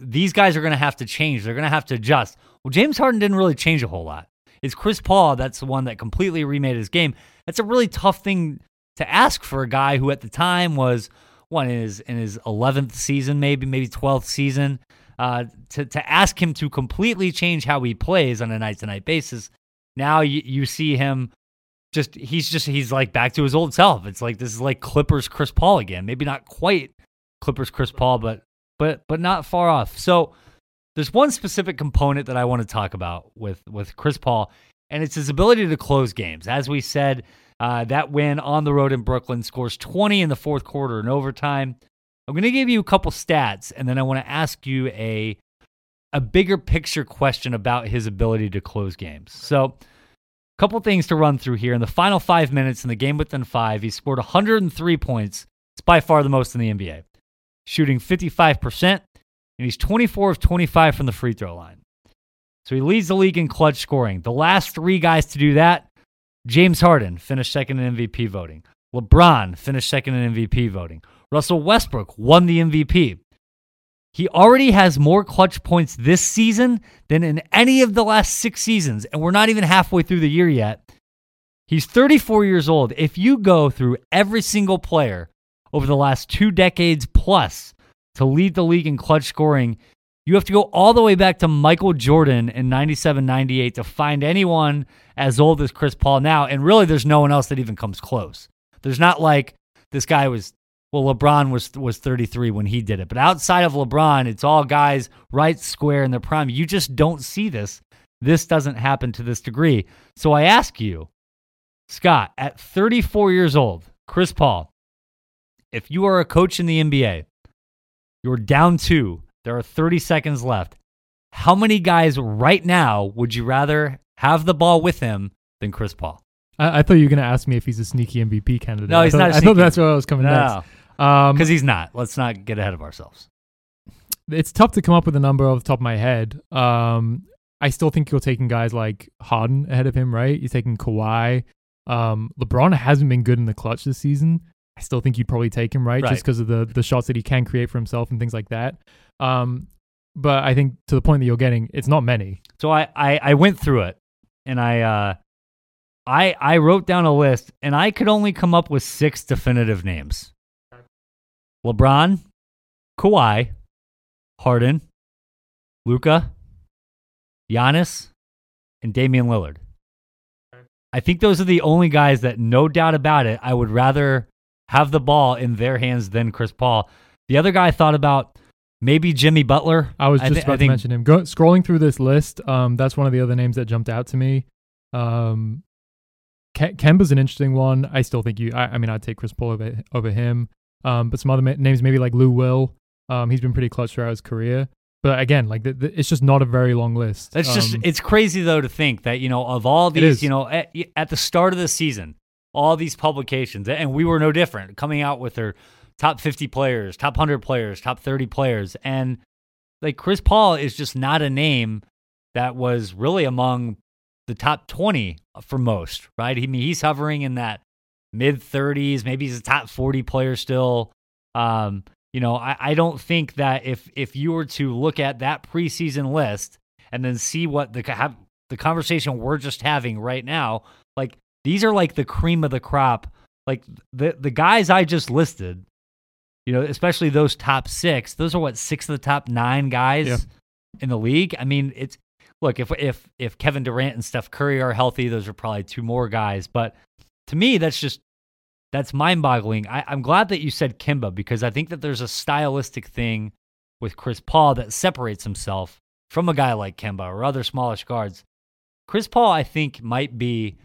these guys are going to have to change. They're going to have to adjust. Well, James Harden didn't really change a whole lot. It's Chris Paul that's the one that completely remade his game. That's a really tough thing to ask for a guy who at the time was one in his in his eleventh season, maybe maybe twelfth season, uh, to to ask him to completely change how he plays on a night to night basis. Now you, you see him just he's just he's like back to his old self. It's like this is like Clippers Chris Paul again. Maybe not quite Clippers Chris Paul, but but but not far off. So there's one specific component that I want to talk about with with Chris Paul, and it's his ability to close games. As we said, Uh, that win on the road in Brooklyn, scores twenty in the fourth quarter in overtime. I'm going to give you a couple stats, and then I want to ask you a a bigger picture question about his ability to close games. So a couple things to run through here. In the final five minutes in the game within five, he scored one hundred three points. It's by far the most in the N B A. Shooting fifty-five percent, and he's twenty-four of twenty-five from the free throw line. So he leads the league in clutch scoring. The last three guys to do that, James Harden finished second in M V P voting. LeBron finished second in M V P voting. Russell Westbrook won the M V P. He already has more clutch points this season than in any of the last six seasons, and we're not even halfway through the year yet. He's thirty-four years old. If you go through every single player over the last two decades plus to lead the league in clutch scoring, you have to go all the way back to Michael Jordan in ninety-seven ninety-eight to find anyone as old as Chris Paul now. And really, there's no one else that even comes close. There's not like this guy was, well, LeBron was was thirty-three when he did it. But outside of LeBron, it's all guys right square in their prime. You just don't see this. This doesn't happen to this degree. So I ask you, Scott, at thirty-four years old, Chris Paul, if you are a coach in the N B A, you're down two, there are thirty seconds left. How many guys right now would you rather have the ball with him than Chris Paul? I, I thought you were going to ask me if he's a sneaky M V P candidate. No, he's I thought, not a sneaky. I thought that's where I was coming no. next. Um, because he's not. Let's not get ahead of ourselves. It's tough to come up with a number off the top of my head. Um, I still think you're taking guys like Harden ahead of him, right? You're taking Kawhi. Um, LeBron hasn't been good in the clutch this season. I still think you'd probably take him, right? right. Just because of the the shots that he can create for himself and things like that. Um, but I think to the point that you're getting, it's not many. So I, I, I went through it, and I, uh, I I wrote down a list, and I could only come up with six definitive names. LeBron, Kawhi, Harden, Luka, Giannis, and Damian Lillard. I think those are the only guys that, no doubt about it, I would rather have the ball in their hands than Chris Paul. The other guy I thought about, maybe Jimmy Butler. I was just I th- about I think- to mention him. Go, scrolling through this list, um, that's one of the other names that jumped out to me. Um, Ke- Kemba's an interesting one. I still think you, I, I mean, I'd take Chris Paul over, over him. Um, but some other ma- names, maybe like Lou Will. Um, he's been pretty clutch throughout his career. But again, like the, the, it's just not a very long list. It's um, just it's crazy though to think that, you know, of all these, you know, at, at the start of the season, all these publications, and we were no different, coming out with their top fifty players, top one hundred players, top thirty players, and like Chris Paul is just not a name that was really among the top twenty for most, right? I mean, he's hovering in that mid thirties, maybe he's a top forty player still. Um, You know, I, I don't think that if if you were to look at that preseason list and then see what the have, the conversation we're just having right now, like these are like the cream of the crop. Like the the guys I just listed, you know, especially those top six, those are what, six of the top nine guys yeah. in the league. I mean, it's look, if if if Kevin Durant and Steph Curry are healthy, those are probably two more guys. But to me, that's just That's mind-boggling. I, I'm glad that you said Kemba, because I think that there's a stylistic thing with Chris Paul that separates himself from a guy like Kemba or other smallish guards. Chris Paul, I think, might be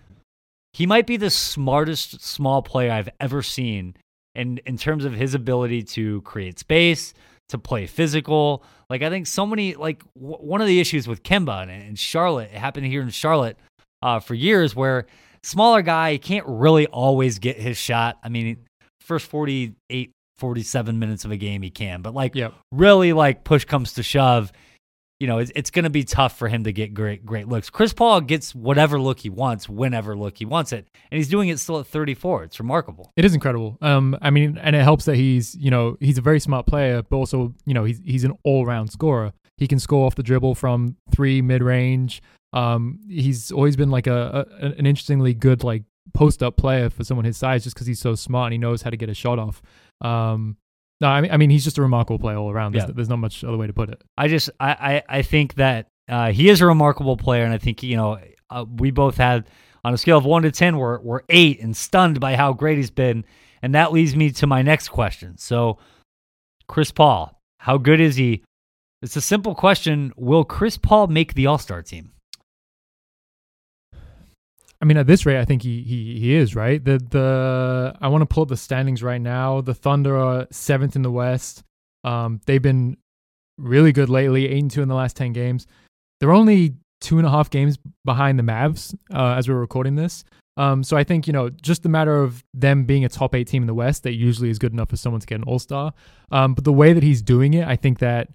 he might be the smartest small player I've ever seen, and in terms of his ability to create space, to play physical. Like I think so many like w- one of the issues with Kemba and, and Charlotte, it happened here in Charlotte uh, for years, where smaller guy, he can't really always get his shot. I mean, first forty-eight, forty-seven minutes of a game he can, but like yep. really like push comes to shove, you know, it's, it's going to be tough for him to get great, great looks. Chris Paul gets whatever look he wants, whenever look he wants it. And he's doing it still at thirty-four. It's remarkable. It is incredible. Um, I mean, and it helps that he's, you know, he's a very smart player, but also, you know, he's, he's an all-round scorer. He can score off the dribble from three, mid-range. Um, he's always been like a, a an interestingly good like post-up player for someone his size, just because he's so smart and he knows how to get a shot off. Um, no, I mean, I mean he's just a remarkable player all around. There's, yeah. there's not much other way to put it. I just I I, I think that uh, he is a remarkable player, and I think you know uh, we both had on a scale of one to ten, we're we're eight and stunned by how great he's been, and that leads me to my next question. So, Chris Paul, how good is he? It's a simple question. Will Chris Paul make the All-Star team? I mean, at this rate, I think he he he is, right? The the I want to pull up the standings right now. The Thunder are seventh in the West. Um, they've been really good lately, eight and two in the last ten games. They're only two and a half games behind the Mavs uh, as we're recording this. Um, so I think, you know, just the matter of them being a top eight team in the West, that usually is good enough for someone to get an All-Star. Um, but the way that he's doing it, I think that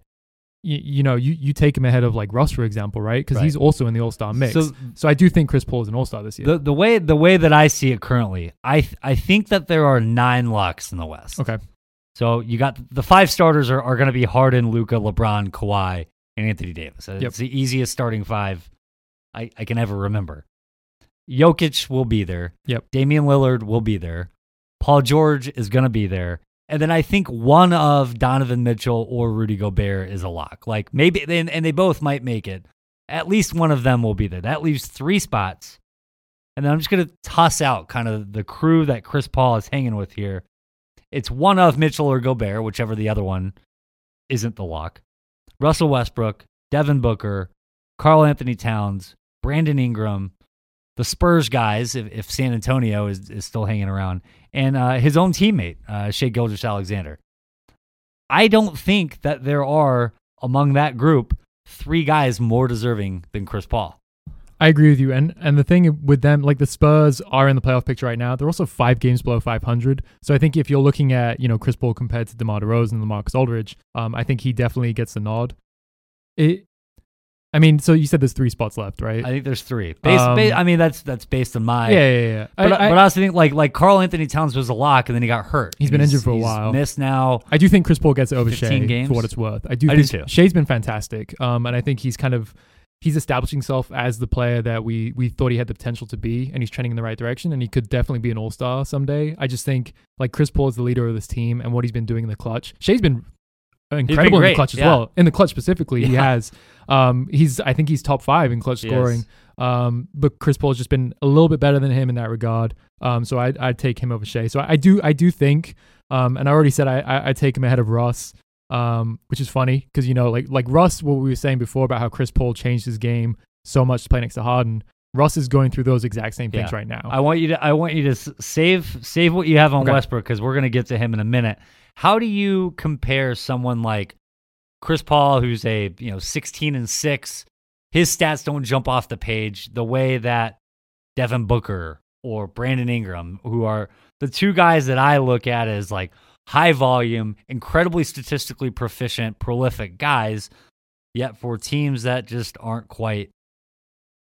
You, you know, you, you take him ahead of like Russ, for example, right? Because right. he's also in the All-Star mix. So, so I do think Chris Paul is an All-Star this year. The, the way the way that I see it currently, I th- I think that there are nine locks in the West. Okay. So you got the five starters are, are going to be Harden, Luka, LeBron, Kawhi, and Anthony Davis. It's yep. the easiest starting five I, I can ever remember. Jokic will be there. Yep. Damian Lillard will be there. Paul George is going to be there. And then I think one of Donovan Mitchell or Rudy Gobert is a lock. Like maybe, and, and they both might make it. At least one of them will be there. That leaves three spots. And then I'm just going to toss out kind of the crew that Chris Paul is hanging with here. It's one of Mitchell or Gobert, whichever the other one isn't the lock. Russell Westbrook, Devin Booker, Karl Anthony Towns, Brandon Ingram, the Spurs guys, if, if San Antonio is, is still hanging around, and uh, his own teammate, uh, Shai Gilgeous-Alexander. I don't think that there are, among that group, three guys more deserving than Chris Paul. I agree with you. And and the thing with them, like the Spurs are in the playoff picture right now. They're also five games below five hundred. So I think if you're looking at, you know, Chris Paul compared to DeMar DeRozan and LaMarcus Aldridge, um, I think he definitely gets the nod. It, I mean, so you said there's three spots left, right? I think there's three. Based, um, based, I mean, that's that's based on my... Yeah, yeah, yeah. But I, I, but I also think, like, like Carl Anthony Towns was a lock, and then he got hurt. He's been he's, injured for a while. He's missed now. I do think Chris Paul gets over Shai for what it's worth. I do I think do Shai's been fantastic, um, and I think he's kind of... He's establishing himself as the player that we we thought he had the potential to be, and he's trending in the right direction, and he could definitely be an all-star someday. I just think, like, Chris Paul is the leader of this team, and what he's been doing in the clutch. Shai's been... incredible in the clutch as yeah. well. In the clutch specifically, yeah. he has. Um, he's I think he's top five in clutch scoring. Um, but Chris Paul's just been a little bit better than him in that regard. Um, so I I'd take him over Shai. So I do I do think, um, and I already said I I, I take him ahead of Russ, um, which is funny because you know like like Russ, what we were saying before about how Chris Paul changed his game so much to play next to Harden. Russ is going through those exact same things yeah. right now. I want you to I want you to save save what you have on okay. Westbrook because we're gonna get to him in a minute. How do you compare someone like Chris Paul, who's a, you know, sixteen and six, his stats don't jump off the page the way that Devin Booker or Brandon Ingram, who are the two guys that I look at as like high volume, incredibly statistically proficient, prolific guys, yet for teams that just aren't quite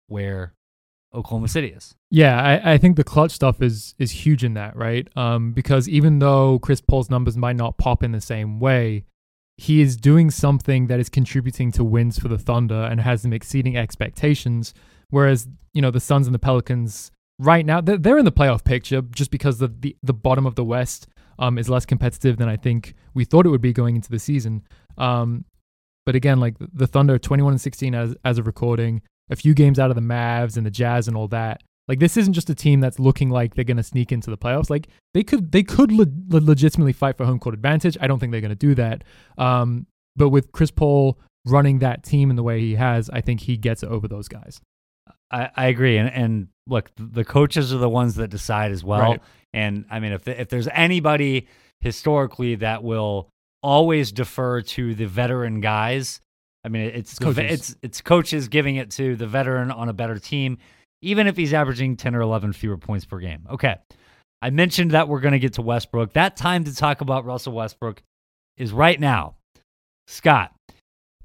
where Oklahoma City is. Yeah, I, I think the clutch stuff is is huge in that, right? Um, because even though Chris Paul's numbers might not pop in the same way, he is doing something that is contributing to wins for the Thunder and has them exceeding expectations. Whereas, you know, the Suns and the Pelicans right now, they're, they're in the playoff picture just because the, the, the bottom of the West um, is less competitive than I think we thought it would be going into the season. Um, but again, like the Thunder, twenty-one and sixteen as, as of recording, a few games out of the Mavs and the Jazz and all that. Like, this isn't just a team that's looking like they're going to sneak into the playoffs. Like, they could they could le- legitimately fight for home court advantage. I don't think they're going to do that. Um, but with Chris Paul running that team in the way he has, I think he gets over those guys. I, I agree. And, and look, the coaches are the ones that decide as well. Right. And, I mean, if the, if there's anybody historically that will always defer to the veteran guys, I mean, it's coaches. it's it's coaches giving it to the veteran on a better team, even if he's averaging ten or eleven fewer points per game. Okay, I mentioned that we're going to get to Westbrook. That time to talk about Russell Westbrook is right now. Scott,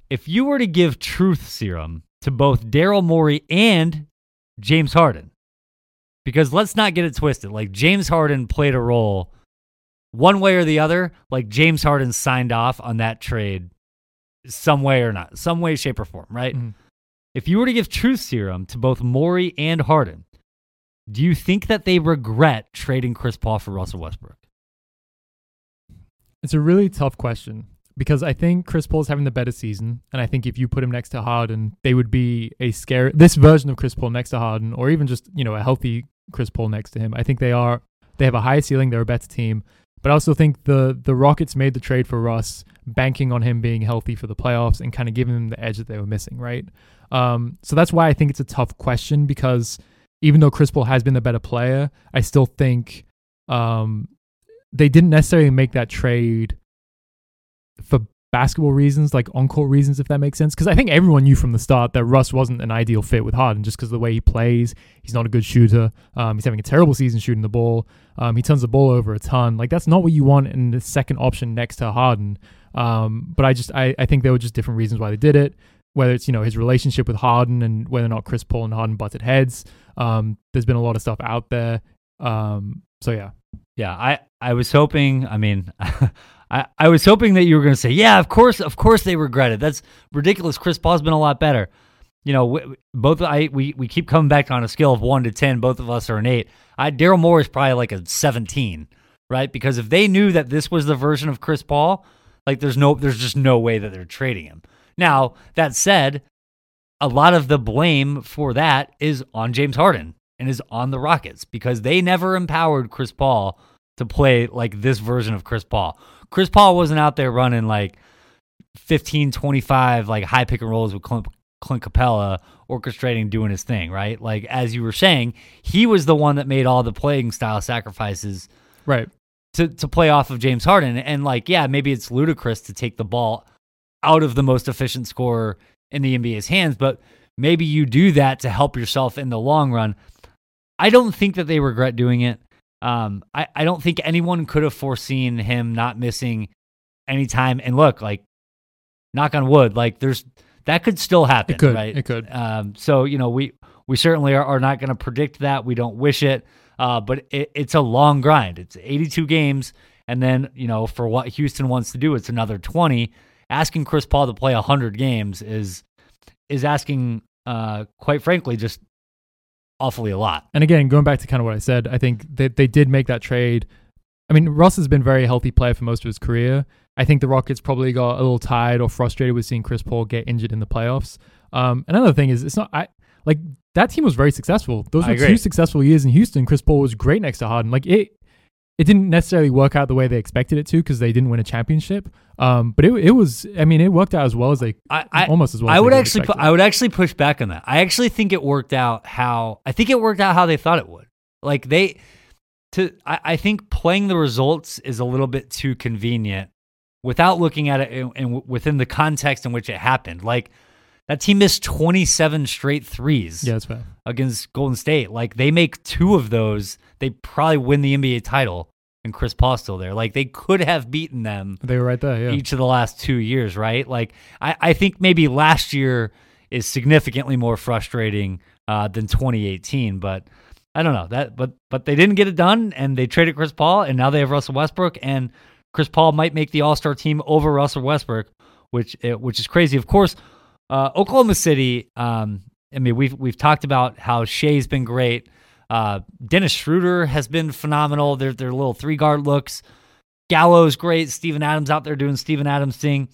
if you were to give truth serum to both Daryl Morey and James Harden, because let's not get it twisted, like James Harden played a role one way or the other, like James Harden signed off on that trade some way or not, some way, shape, or form, right? Mm-hmm. If you were to give truth serum to both Morey and Harden, do you think that they regret trading Chris Paul for Russell Westbrook? It's a really tough question because I think Chris Paul's having the better season, and I think if you put him next to Harden, they would be a scary... This version of Chris Paul next to Harden, or even just, you know, a healthy Chris Paul next to him, I think they are... They have a higher ceiling, they're a better team. But I also think the the Rockets made the trade for Russ, banking on him being healthy for the playoffs and kind of giving him the edge that they were missing, right? Um, so that's why I think it's a tough question because even though Chris Paul has been the better player, I still think um, they didn't necessarily make that trade for basketball reasons, like on-court reasons, if that makes sense. Because I think everyone knew from the start that Russ wasn't an ideal fit with Harden just because of the way he plays. He's not a good shooter. Um, he's having a terrible season shooting the ball. Um, he turns the ball over a ton. Like, that's not what you want in the second option next to Harden. Um, but I just I, I think there were just different reasons why they did it, whether it's, you know, his relationship with Harden and whether or not Chris Paul and Harden butted heads. Um, there's been a lot of stuff out there. Um, so, yeah. Yeah, I, I was hoping, I mean... I, I was hoping that you were going to say, yeah, of course, of course they regret it. That's ridiculous. Chris Paul's been a lot better. You know, we, both I we, we keep coming back on a scale of one to ten. Both of us are an eight. I Daryl Morey is probably like a seventeen, right? Because if they knew that this was the version of Chris Paul, like there's no, there's just no way that they're trading him. Now that said, a lot of the blame for that is on James Harden and is on the Rockets because they never empowered Chris Paul to play like this version of Chris Paul. Chris Paul wasn't out there running like fifteen, twenty-five, like high pick and rolls with Clint, Clint Capella orchestrating, doing his thing, right? Like, as you were saying, he was the one that made all the playing style sacrifices, right, to to play off of James Harden. And like, yeah, maybe it's ludicrous to take the ball out of the most efficient scorer in the N B A's hands, but maybe you do that to help yourself in the long run. I don't think that they regret doing it. Um, I, I don't think anyone could have foreseen him not missing any time. And look, like, knock on wood, like there's, that could still happen, it could, right? It could. Um, so, you know, we, we certainly are, are not going to predict that. We don't wish it, uh, but it, it's a long grind. It's eighty-two games. And then, you know, for what Houston wants to do, it's another twenty. Asking Chris Paul to play one hundred games is, is asking, uh, quite frankly, just awfully a lot. And again, going back to kind of what I said, I think they, they did make that trade. I mean, Russ has been a very healthy player for most of his career. I think the Rockets probably got a little tired or frustrated with seeing Chris Paul get injured in the playoffs. Um, another thing is, it's not I like that team was very successful. Those were two successful years in Houston. Chris Paul was great next to Harden. Like it, it didn't necessarily work out the way they expected it to because they didn't win a championship. Um, but it it was, I mean, it worked out as well as they I, I, almost as well. I as would actually pu- I would actually push back on that. I actually think it worked out how I think it worked out how they thought it would. Like they. To I, I think playing the results is a little bit too convenient without looking at it and, and w- within the context in which it happened. Like that team missed twenty-seven straight threes yeah, that's fair. Against Golden State. Like they make two of those, they probably win the N B A title and Chris Paul's still there. Like they could have beaten them. They were right there, yeah. Each of the last two years, right? Like I, I think maybe last year is significantly more frustrating uh, than twenty eighteen, but I don't know that, but but they didn't get it done, and they traded Chris Paul, and now they have Russell Westbrook, and Chris Paul might make the All-Star team over Russell Westbrook, which which is crazy. Of course, uh, Oklahoma City. Um, I mean, we've we've talked about how Shea's been great. Uh, Dennis Schroeder has been phenomenal. Their their little three guard looks. Gallo's great. Steven Adams out there doing Steven Adams thing.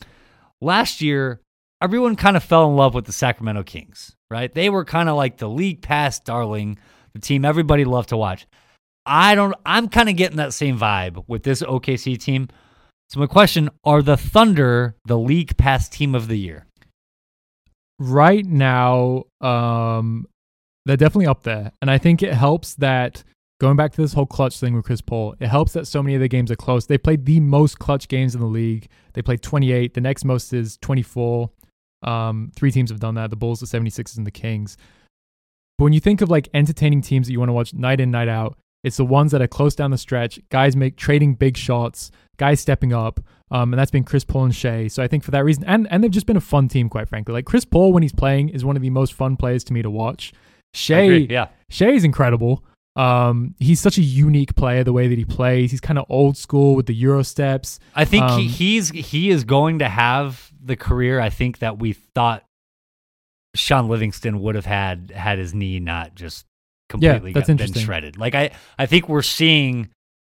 Last year, everyone kind of fell in love with the Sacramento Kings, right? They were kind of like the league pass darling. The team everybody loved to watch. I don't, I'm kind of getting that same vibe with this O K C team. So my question, are the Thunder the league pass team of the year? Right now, um, they're definitely up there. And I think it helps that, going back to this whole clutch thing with Chris Paul, it helps that so many of the games are close. They played the most clutch games in the league. They played twenty-eight. The next most is twenty-four. Um, three teams have done that. The Bulls, the seventy-sixers, and the Kings. But when you think of like entertaining teams that you want to watch night in, night out, it's the ones that are close down the stretch. Guys make trading big shots, guys stepping up, um, and that's been Chris Paul and Shea. So I think for that reason, and and they've just been a fun team, quite frankly. Like Chris Paul, when he's playing, is one of the most fun players to me to watch. Shea, yeah, Shea's incredible. Um, he's such a unique player. The way that he plays, he's kind of old school with the Euro steps. I think um, he, he's he is going to have the career I think that we thought Sean Livingston would have had had his knee not just completely yeah, that's got, been shredded. Like I, I think we're seeing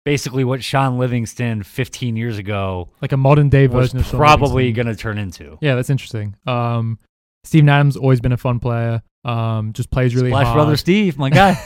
basically what Sean Livingston fifteen years ago, like a modern day version, was of probably going to turn into. Yeah, that's interesting. Um, Steven Adams always been a fun player. Um, just plays really Splash hard. Brother Steve, my guy.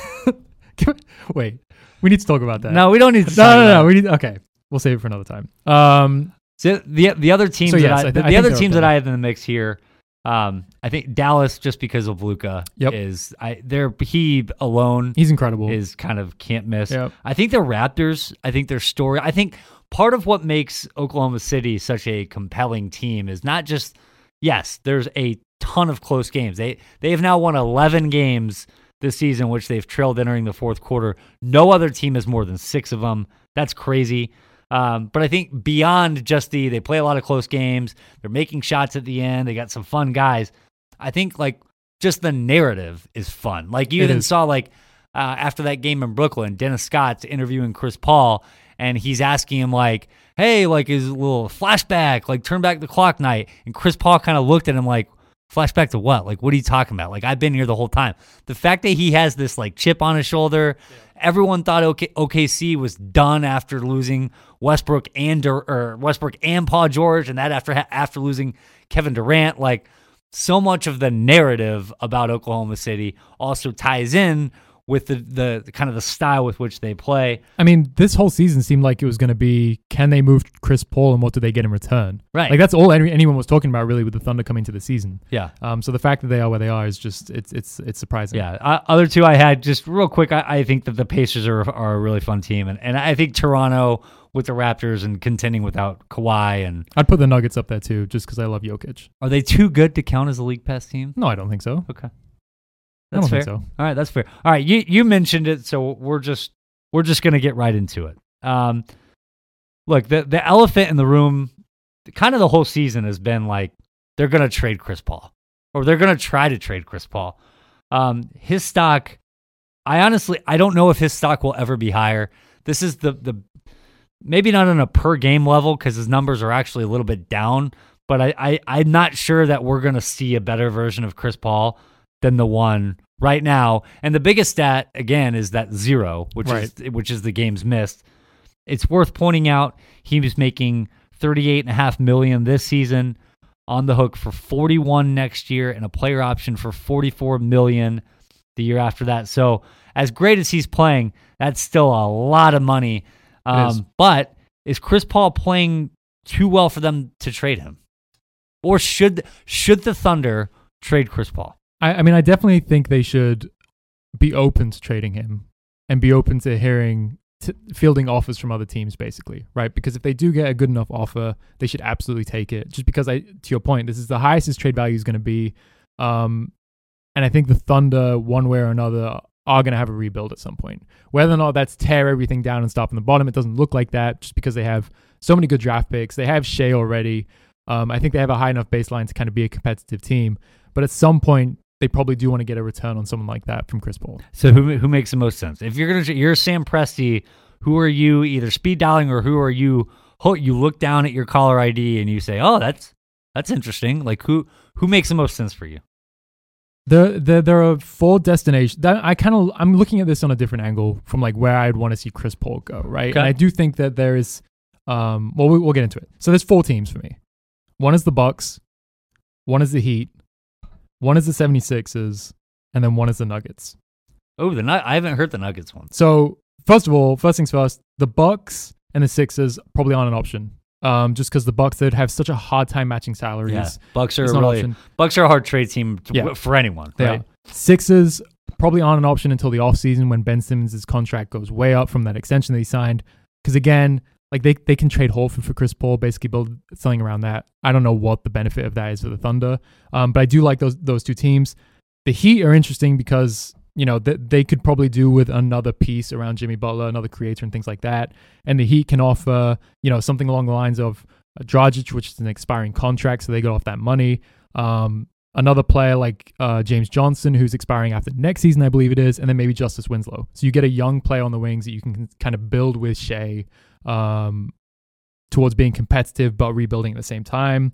Wait, we need to talk about that. No, we don't need to. No, talk no, no. About we need. Okay, we'll save it for another time. Um, so the the other teams so yes, that I, I th- the, the I other teams that I have in the mix here. Um, I think Dallas, just because of Luka, yep. is I there he alone he's incredible is kind of can't miss. Yep. I think the Raptors. I think their story. I think part of what makes Oklahoma City such a compelling team is not just yes. There's a ton of close games. They they have now won eleven games this season, which they've trailed entering the fourth quarter. No other team has more than six of them. That's crazy. Um, but I think beyond just the, they play a lot of close games, they're making shots at the end, they got some fun guys. I think like just the narrative is fun. Like you even saw like uh, after that game in Brooklyn, Dennis Scott's interviewing Chris Paul and he's asking him like, hey, like his little flashback, like turn back the clock night. And Chris Paul kind of looked at him like, flashback to what? Like, what are you talking about? Like, I've been here the whole time. The fact that he has this like chip on his shoulder, yeah. Everyone thought O K C was done after losing Westbrook and or Westbrook and Paul George, and that after after losing Kevin Durant. Like, so much of the narrative about Oklahoma City also ties in with the, the, the kind of the style with which they play. I mean, this whole season seemed like it was going to be, can they move Chris Paul and what do they get in return? Right. Like that's all any, anyone was talking about really with the Thunder coming to the season. Yeah. Um. So the fact that they are where they are is just, it's it's it's surprising. Yeah. Uh, other two I had just real quick. I, I think that the Pacers are, are a really fun team. And, and I think Toronto with the Raptors and contending without Kawhi. And I'd put the Nuggets up there too, just because I love Jokic. Are they too good to count as a league pass team? No, I don't think so. Okay. That's I don't fair. Think so. All right, that's fair. All right, you you mentioned it, so we're just we're just gonna get right into it. Um, look, the the elephant in the room, kind of the whole season has been like they're gonna trade Chris Paul, or they're gonna try to trade Chris Paul. Um, his stock, I honestly I don't know if his stock will ever be higher. This is the the maybe not on a per game level because his numbers are actually a little bit down, but I, I I'm not sure that we're gonna see a better version of Chris Paul than the one right now. And the biggest stat, again, is that zero, which right. is which is the games missed. It's worth pointing out he was making thirty-eight point five million dollars this season, on the hook for forty-one next year, and a player option for forty-four million dollars the year after that. So as great as he's playing, that's still a lot of money. Um, is. But is Chris Paul playing too well for them to trade him? Or should should the Thunder trade Chris Paul? I mean, I definitely think they should be open to trading him and be open to hearing, to fielding offers from other teams, basically, right? Because if they do get a good enough offer, they should absolutely take it. Just because, I, to your point, this is the highest his trade value is going to be. Um, and I think the Thunder, one way or another, are going to have a rebuild at some point. Whether or not that's tear everything down and start from the bottom, it doesn't look like that just because they have so many good draft picks. They have Shea already. Um, I think they have a high enough baseline to kind of be a competitive team. But at some point, they probably do want to get a return on someone like that from Chris Paul. So who who makes the most sense? If you're gonna you're Sam Presti, who are you either speed dialing or who are you? You look down at your caller I D and you say, "Oh, that's that's interesting." Like who who makes the most sense for you? There there there are four destinations. That I kind of I'm looking at this on a different angle from like where I'd want to see Chris Paul go, right? Okay. And I do think that there is. Um, well, we'll get into it. So there's four teams for me. One is the Bucks. One is the Heat. One is the seventy-sixers, and then one is the Nuggets. Oh, the I haven't heard the Nuggets one. So, first of all, first things first, the Bucks and the Sixers probably aren't an option. Um, just because the Bucks, they'd have such a hard time matching salaries. Yeah, Bucks are really Bucks are a hard trade team to, yeah. for anyone. They right? are. Sixers probably aren't an option until the offseason when Ben Simmons' contract goes way up from that extension that he signed. Because again, like they they can trade Horford for Chris Paul, basically build something around that. I don't know what the benefit of that is for the Thunder, um, but I do like those those two teams. The Heat are interesting because you know they, they could probably do with another piece around Jimmy Butler, another creator, and things like that. And the Heat can offer you know something along the lines of Dragic, which is an expiring contract, so they go off that money. Um, another player like uh, James Johnson, who's expiring after next season, I believe it is, and then maybe Justice Winslow. So you get a young player on the wings that you can kind of build with Shea. Um, towards being competitive but rebuilding at the same time.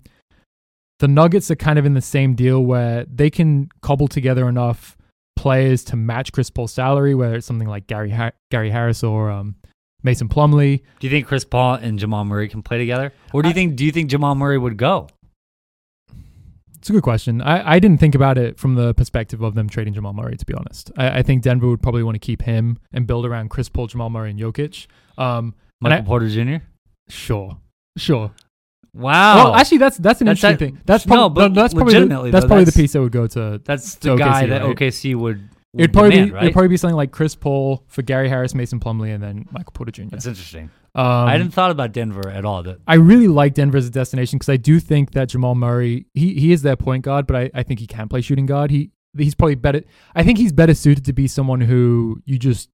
The Nuggets are kind of in the same deal where they can cobble together enough players to match Chris Paul's salary, whether it's something like Gary Har- Gary Harris or um, Mason Plumlee. Do you think Chris Paul and Jamal Murray can play together, or do you I, think do you think Jamal Murray would go? It's a good question. I, I didn't think about it from the perspective of them trading Jamal Murray, to be honest. I, I think Denver would probably want to keep him and build around Chris Paul, Jamal Murray, and Jokic. Um, Michael I, Porter Junior? Sure. Sure. Wow. Well, actually, that's that's an that's interesting that, thing. That's probably, no, but no, that's legitimately, probably the, that's though, probably that's, the piece that would go to That's the to guy O K C, that right? O K C would, would it'd probably demand, be, right? It'd probably be something like Chris Paul for Gary Harris, Mason Plumlee, and then Michael Porter Junior That's interesting. Um, I hadn't thought about Denver at all. That I really like Denver as a destination because I do think that Jamal Murray, he he is their point guard, but I, I think he can play shooting guard. He He's probably better. I think he's better suited to be someone who you just...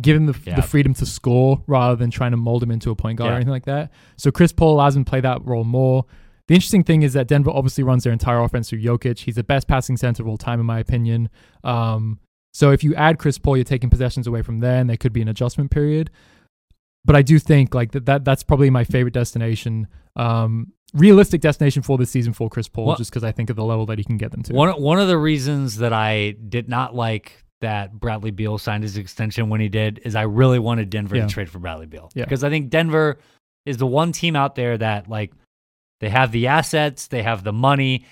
give him the, yeah. the freedom to score rather than trying to mold him into a point guard yeah. or anything like that. So Chris Paul allows him to play that role more. The interesting thing is that Denver obviously runs their entire offense through Jokic. He's the best passing center of all time, in my opinion. Um, so if you add Chris Paul, you're taking possessions away from there, and there could be an adjustment period. But I do think like that, that that's probably my favorite destination, um, realistic destination for this season for Chris Paul, well, just because I think of the level that he can get them to. One one of the reasons that I did not like that Bradley Beal signed his extension when he did is I really wanted Denver yeah. to trade for Bradley Beal yeah. because I think Denver is the one team out there that like they have the assets, they have the money,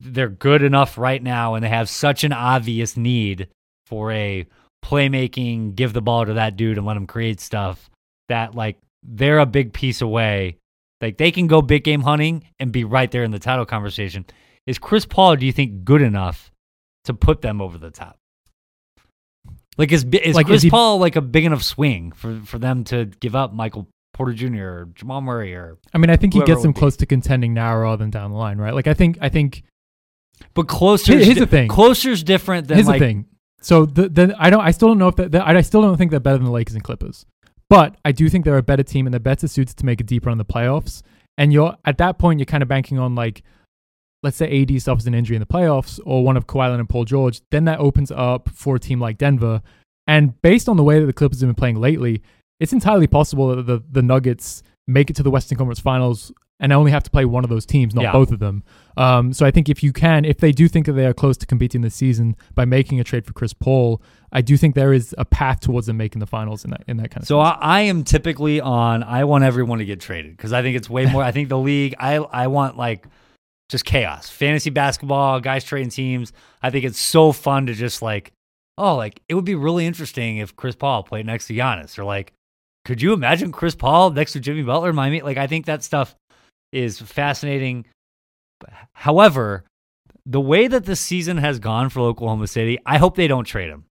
they're good enough right now, and they have such an obvious need for a playmaking, give the ball to that dude and let him create stuff, that like they're a big piece away. Like they can go big game hunting and be right there in the title conversation. Is Chris Paul, do you think, good enough to put them over the top? Like is is like, Chris is he, Paul like a big enough swing for, for them to give up Michael Porter Junior or Jamal Murray or? I mean, I think he gets them close to contending now rather than down the line, right? Like I think I think. But closer, here's the thing. Closer's different than here's like. The thing. So the, the I don't I still don't know if that, that I still don't think they're better than the Lakers and Clippers, but I do think they're a better team and they're better suited to make a deep run in the playoffs. And you're at that point you're kind of banking on like. Let's say A D suffers an injury in the playoffs or one of Kawhi Leonard and Paul George, then that opens up for a team like Denver. And based on the way that the Clippers have been playing lately, it's entirely possible that the, the Nuggets make it to the Western Conference Finals and only have to play one of those teams, not yeah. both of them. Um, so I think if you can, if they do think that they are close to competing this season by making a trade for Chris Paul, I do think there is a path towards them making the finals in that in that kind of. So I, I am typically on, I want everyone to get traded because I think it's way more, I think the league, I I want like, just chaos, fantasy basketball, guys trading teams. I think it's so fun to just like, oh, like it would be really interesting if Chris Paul played next to Giannis, or like, could you imagine Chris Paul next to Jimmy Butler in Miami? Like, I think that stuff is fascinating. However, the way that this season has gone for Oklahoma City, I hope they don't trade him.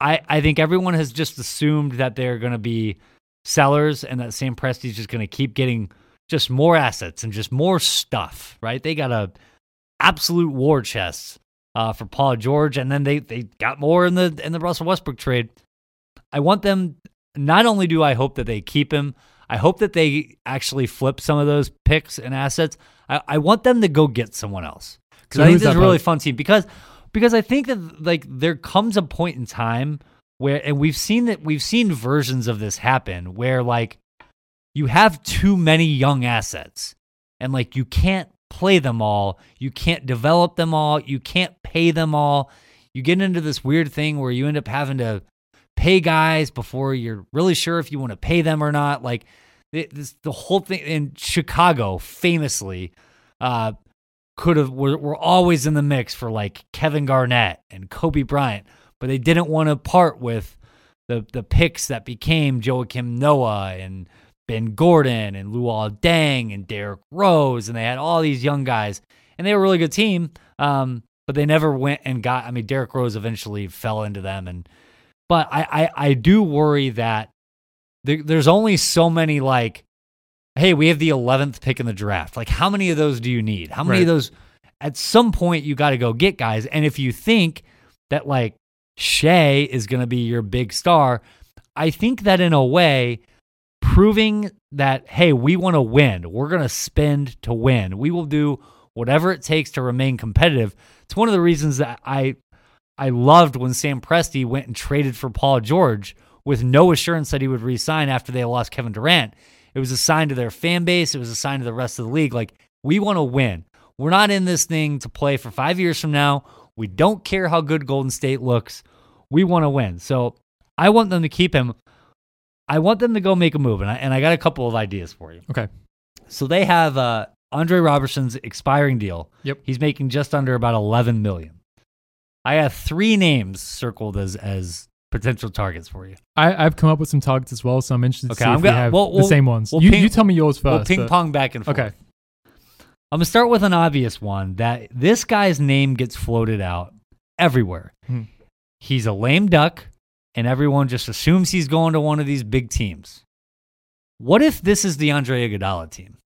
I, I think everyone has just assumed that they're going to be sellers and that Sam Presti's just going to keep getting just more assets and just more stuff, right? They got a absolute war chest uh, for Paul George, and then they they got more in the in the Russell Westbrook trade. I want them. Not only do I hope that they keep him, I hope that they actually flip some of those picks and assets. I, I want them to go get someone else because so I think this is a really fun team because because I think that like there comes a point in time where, and we've seen that we've seen versions of this happen where like. You have too many young assets and like, you can't play them all. You can't develop them all. You can't pay them all. You get into this weird thing where you end up having to pay guys before you're really sure if you want to pay them or not. Like it, this, the whole thing in Chicago famously uh, could have, were, were always in the mix for like Kevin Garnett and Kobe Bryant, but they didn't want to part with the, the picks that became Joakim Noah and Ben Gordon and Luol Deng and Derrick Rose, and they had all these young guys, and they were a really good team, um, but they never went and got, I mean, Derrick Rose eventually fell into them, and but I, I, I do worry that there, there's only so many, like, hey, we have the eleventh pick in the draft. Like, how many of those do you need? How many right. of those, at some point, you got to go get guys, and if you think that, like, Shea is going to be your big star, I think that in a way, proving that, hey, we want to win. We're going to spend to win. We will do whatever it takes to remain competitive. It's one of the reasons that I I loved when Sam Presti went and traded for Paul George with no assurance that he would re-sign after they lost Kevin Durant. It was a sign to their fan base. It was a sign to the rest of the league. Like, we want to win. We're not in this thing to play for five years from now. We don't care how good Golden State looks. We want to win. So I want them to keep him. I want them to go make a move, and I, and I got a couple of ideas for you. Okay. So they have uh, Andre Robertson's expiring deal. Yep. He's making just under about eleven million dollars. I have three names circled as as potential targets for you. I, I've come up with some targets as well, so I'm interested okay, to see I'm if gonna, we have we'll, the we'll, same ones. We'll you, ping, you tell me yours first. We'll ping-pong back and forth. Okay. I'm going to start with an obvious one, that this guy's name gets floated out everywhere. Hmm. He's a lame duck. And everyone just assumes he's going to one of these big teams. What if this is the Andre Iguodala team?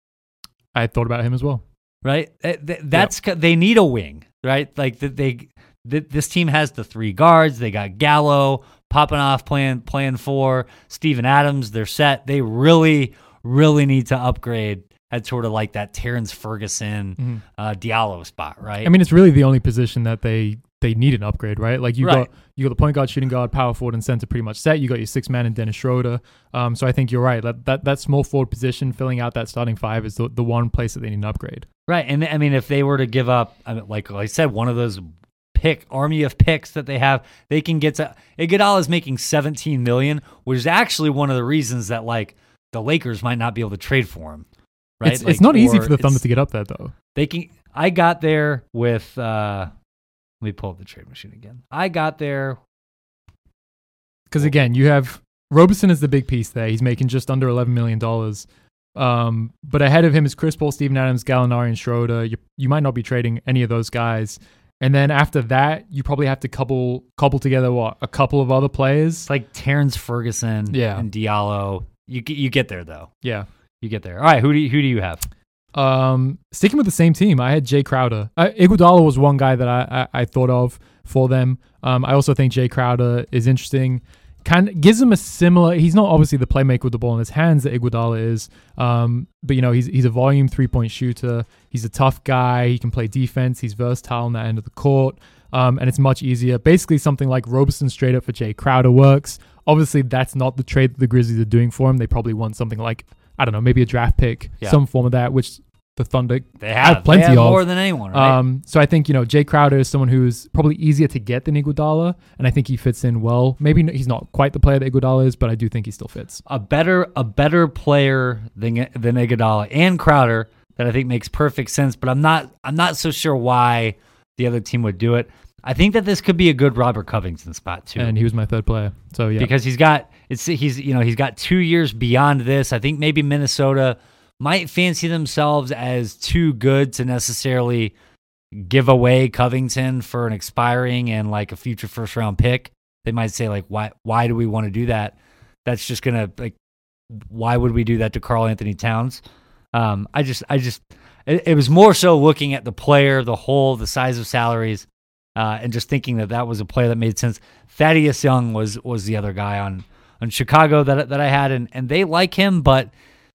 I thought about him as well. Right? That's yeah. They need a wing, right? Like they, they, this team has the three guards. They got Gallo popping off, playing playing four. Steven Adams, they're set. They really, really need to upgrade at sort of like that Terrence Ferguson, mm-hmm. uh, Diallo spot, right? I mean, it's really the only position that they. They need an upgrade, right? Like you right. got you got the point guard, shooting guard, power forward, and center pretty much set. You got your six man and Dennis Schroeder. Um, so I think you're right. That that, that small forward position, filling out that starting five, is the, the one place that they need an upgrade. Right, and I mean, if they were to give up, I mean, like I said, one of those pick army of picks that they have, they can get to. Iguodala is making seventeen million dollars, which is actually one of the reasons that like the Lakers might not be able to trade for him. Right, it's, like, it's not easy for the Thunder to get up there though. They can. I got there with. Uh, Let me pull up the trade machine again. I got there Because again, you have Robeson is the big piece there. He's making just under eleven million dollars. Um, but ahead of him is Chris Paul, Steven Adams, Gallinari, and Schroeder. You, you might not be trading any of those guys. And then after that, you probably have to couple couple together, what, a couple of other players? Like Terrence Ferguson yeah. and Diallo. You, you get there, though. Yeah. You get there. All right, who do you, who do you have? Um, sticking with the same team, I had Jay Crowder. Uh, Iguodala was one guy that I, I, I thought of for them. Um, I also think Jay Crowder is interesting. Kind of gives him a similar. He's not obviously the playmaker with the ball in his hands that Iguodala is, um, but you know he's he's a volume three point shooter. He's a tough guy. He can play defense. He's versatile on that end of the court, um, and it's much easier. Basically, something like Robeson straight up for Jay Crowder works. Obviously, that's not the trade that the Grizzlies are doing for him. They probably want something like, I don't know, maybe a draft pick, yeah. some form of that, which the Thunder they have, have plenty they have more of. More than anyone, right? Um, so I think, you know, Jay Crowder is someone who's probably easier to get than Iguodala, and I think he fits in well. Maybe he's not quite the player that Iguodala is, but I do think he still fits. A better a better player than than Iguodala and Crowder that I think makes perfect sense, but I'm not I'm not so sure why the other team would do it. I think that this could be a good Robert Covington spot too. And he was my third player. So yeah. Because he's got it's he's you know, he's got two years beyond this. I think maybe Minnesota might fancy themselves as too good to necessarily give away Covington for an expiring and like a future first round pick. They might say like, why why do we want to do that? That's just gonna like why would we do that to Karl Anthony Towns? Um I just I just it, it was more so looking at the player, the whole, the size of salaries. Uh, and just thinking that that was a player that made sense. Thaddeus Young was was the other guy on, on Chicago that that I had, and, and they like him, but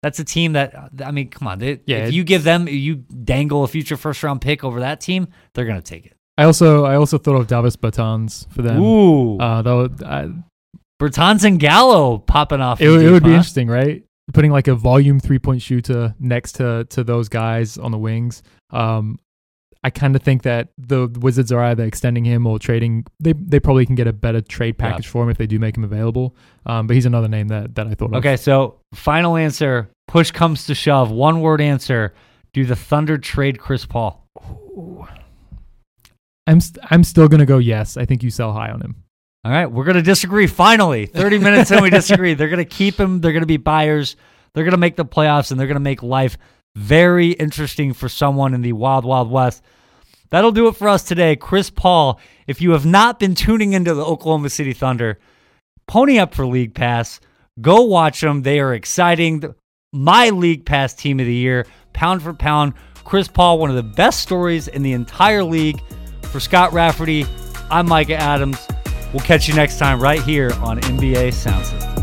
that's a team that, I mean, come on. They, yeah, if you give them, you dangle a future first-round pick over that team, they're going to take it. I also I also thought of Davis Bertans for them. Ooh. Uh, that would, I, Bertans and Gallo popping off. It, it deep, would be huh? interesting, right? Putting like a volume three-point shooter next to, to those guys on the wings. Um I kind of think that the Wizards are either extending him or trading. They they probably can get a better trade package yeah. for him if they do make him available. Um, but he's another name that, that I thought okay, of. Okay, so final answer. Push comes to shove. One word answer. Do the Thunder trade Chris Paul? Ooh. I'm st- I'm still going to go yes. I think you sell high on him. All right, we're going to disagree finally. thirty minutes in, we disagree. They're going to keep him. They're going to be buyers. They're going to make the playoffs, and they're going to make life very interesting for someone in the wild, wild west. That'll do it for us today. Chris Paul, if you have not been tuning into the Oklahoma City Thunder, pony up for League Pass. Go watch them. They are exciting. My League Pass team of the year, pound for pound. Chris Paul, one of the best stories in the entire league. For Scott Rafferty, I'm Micah Adams. We'll catch you next time right here on N B A Sound System.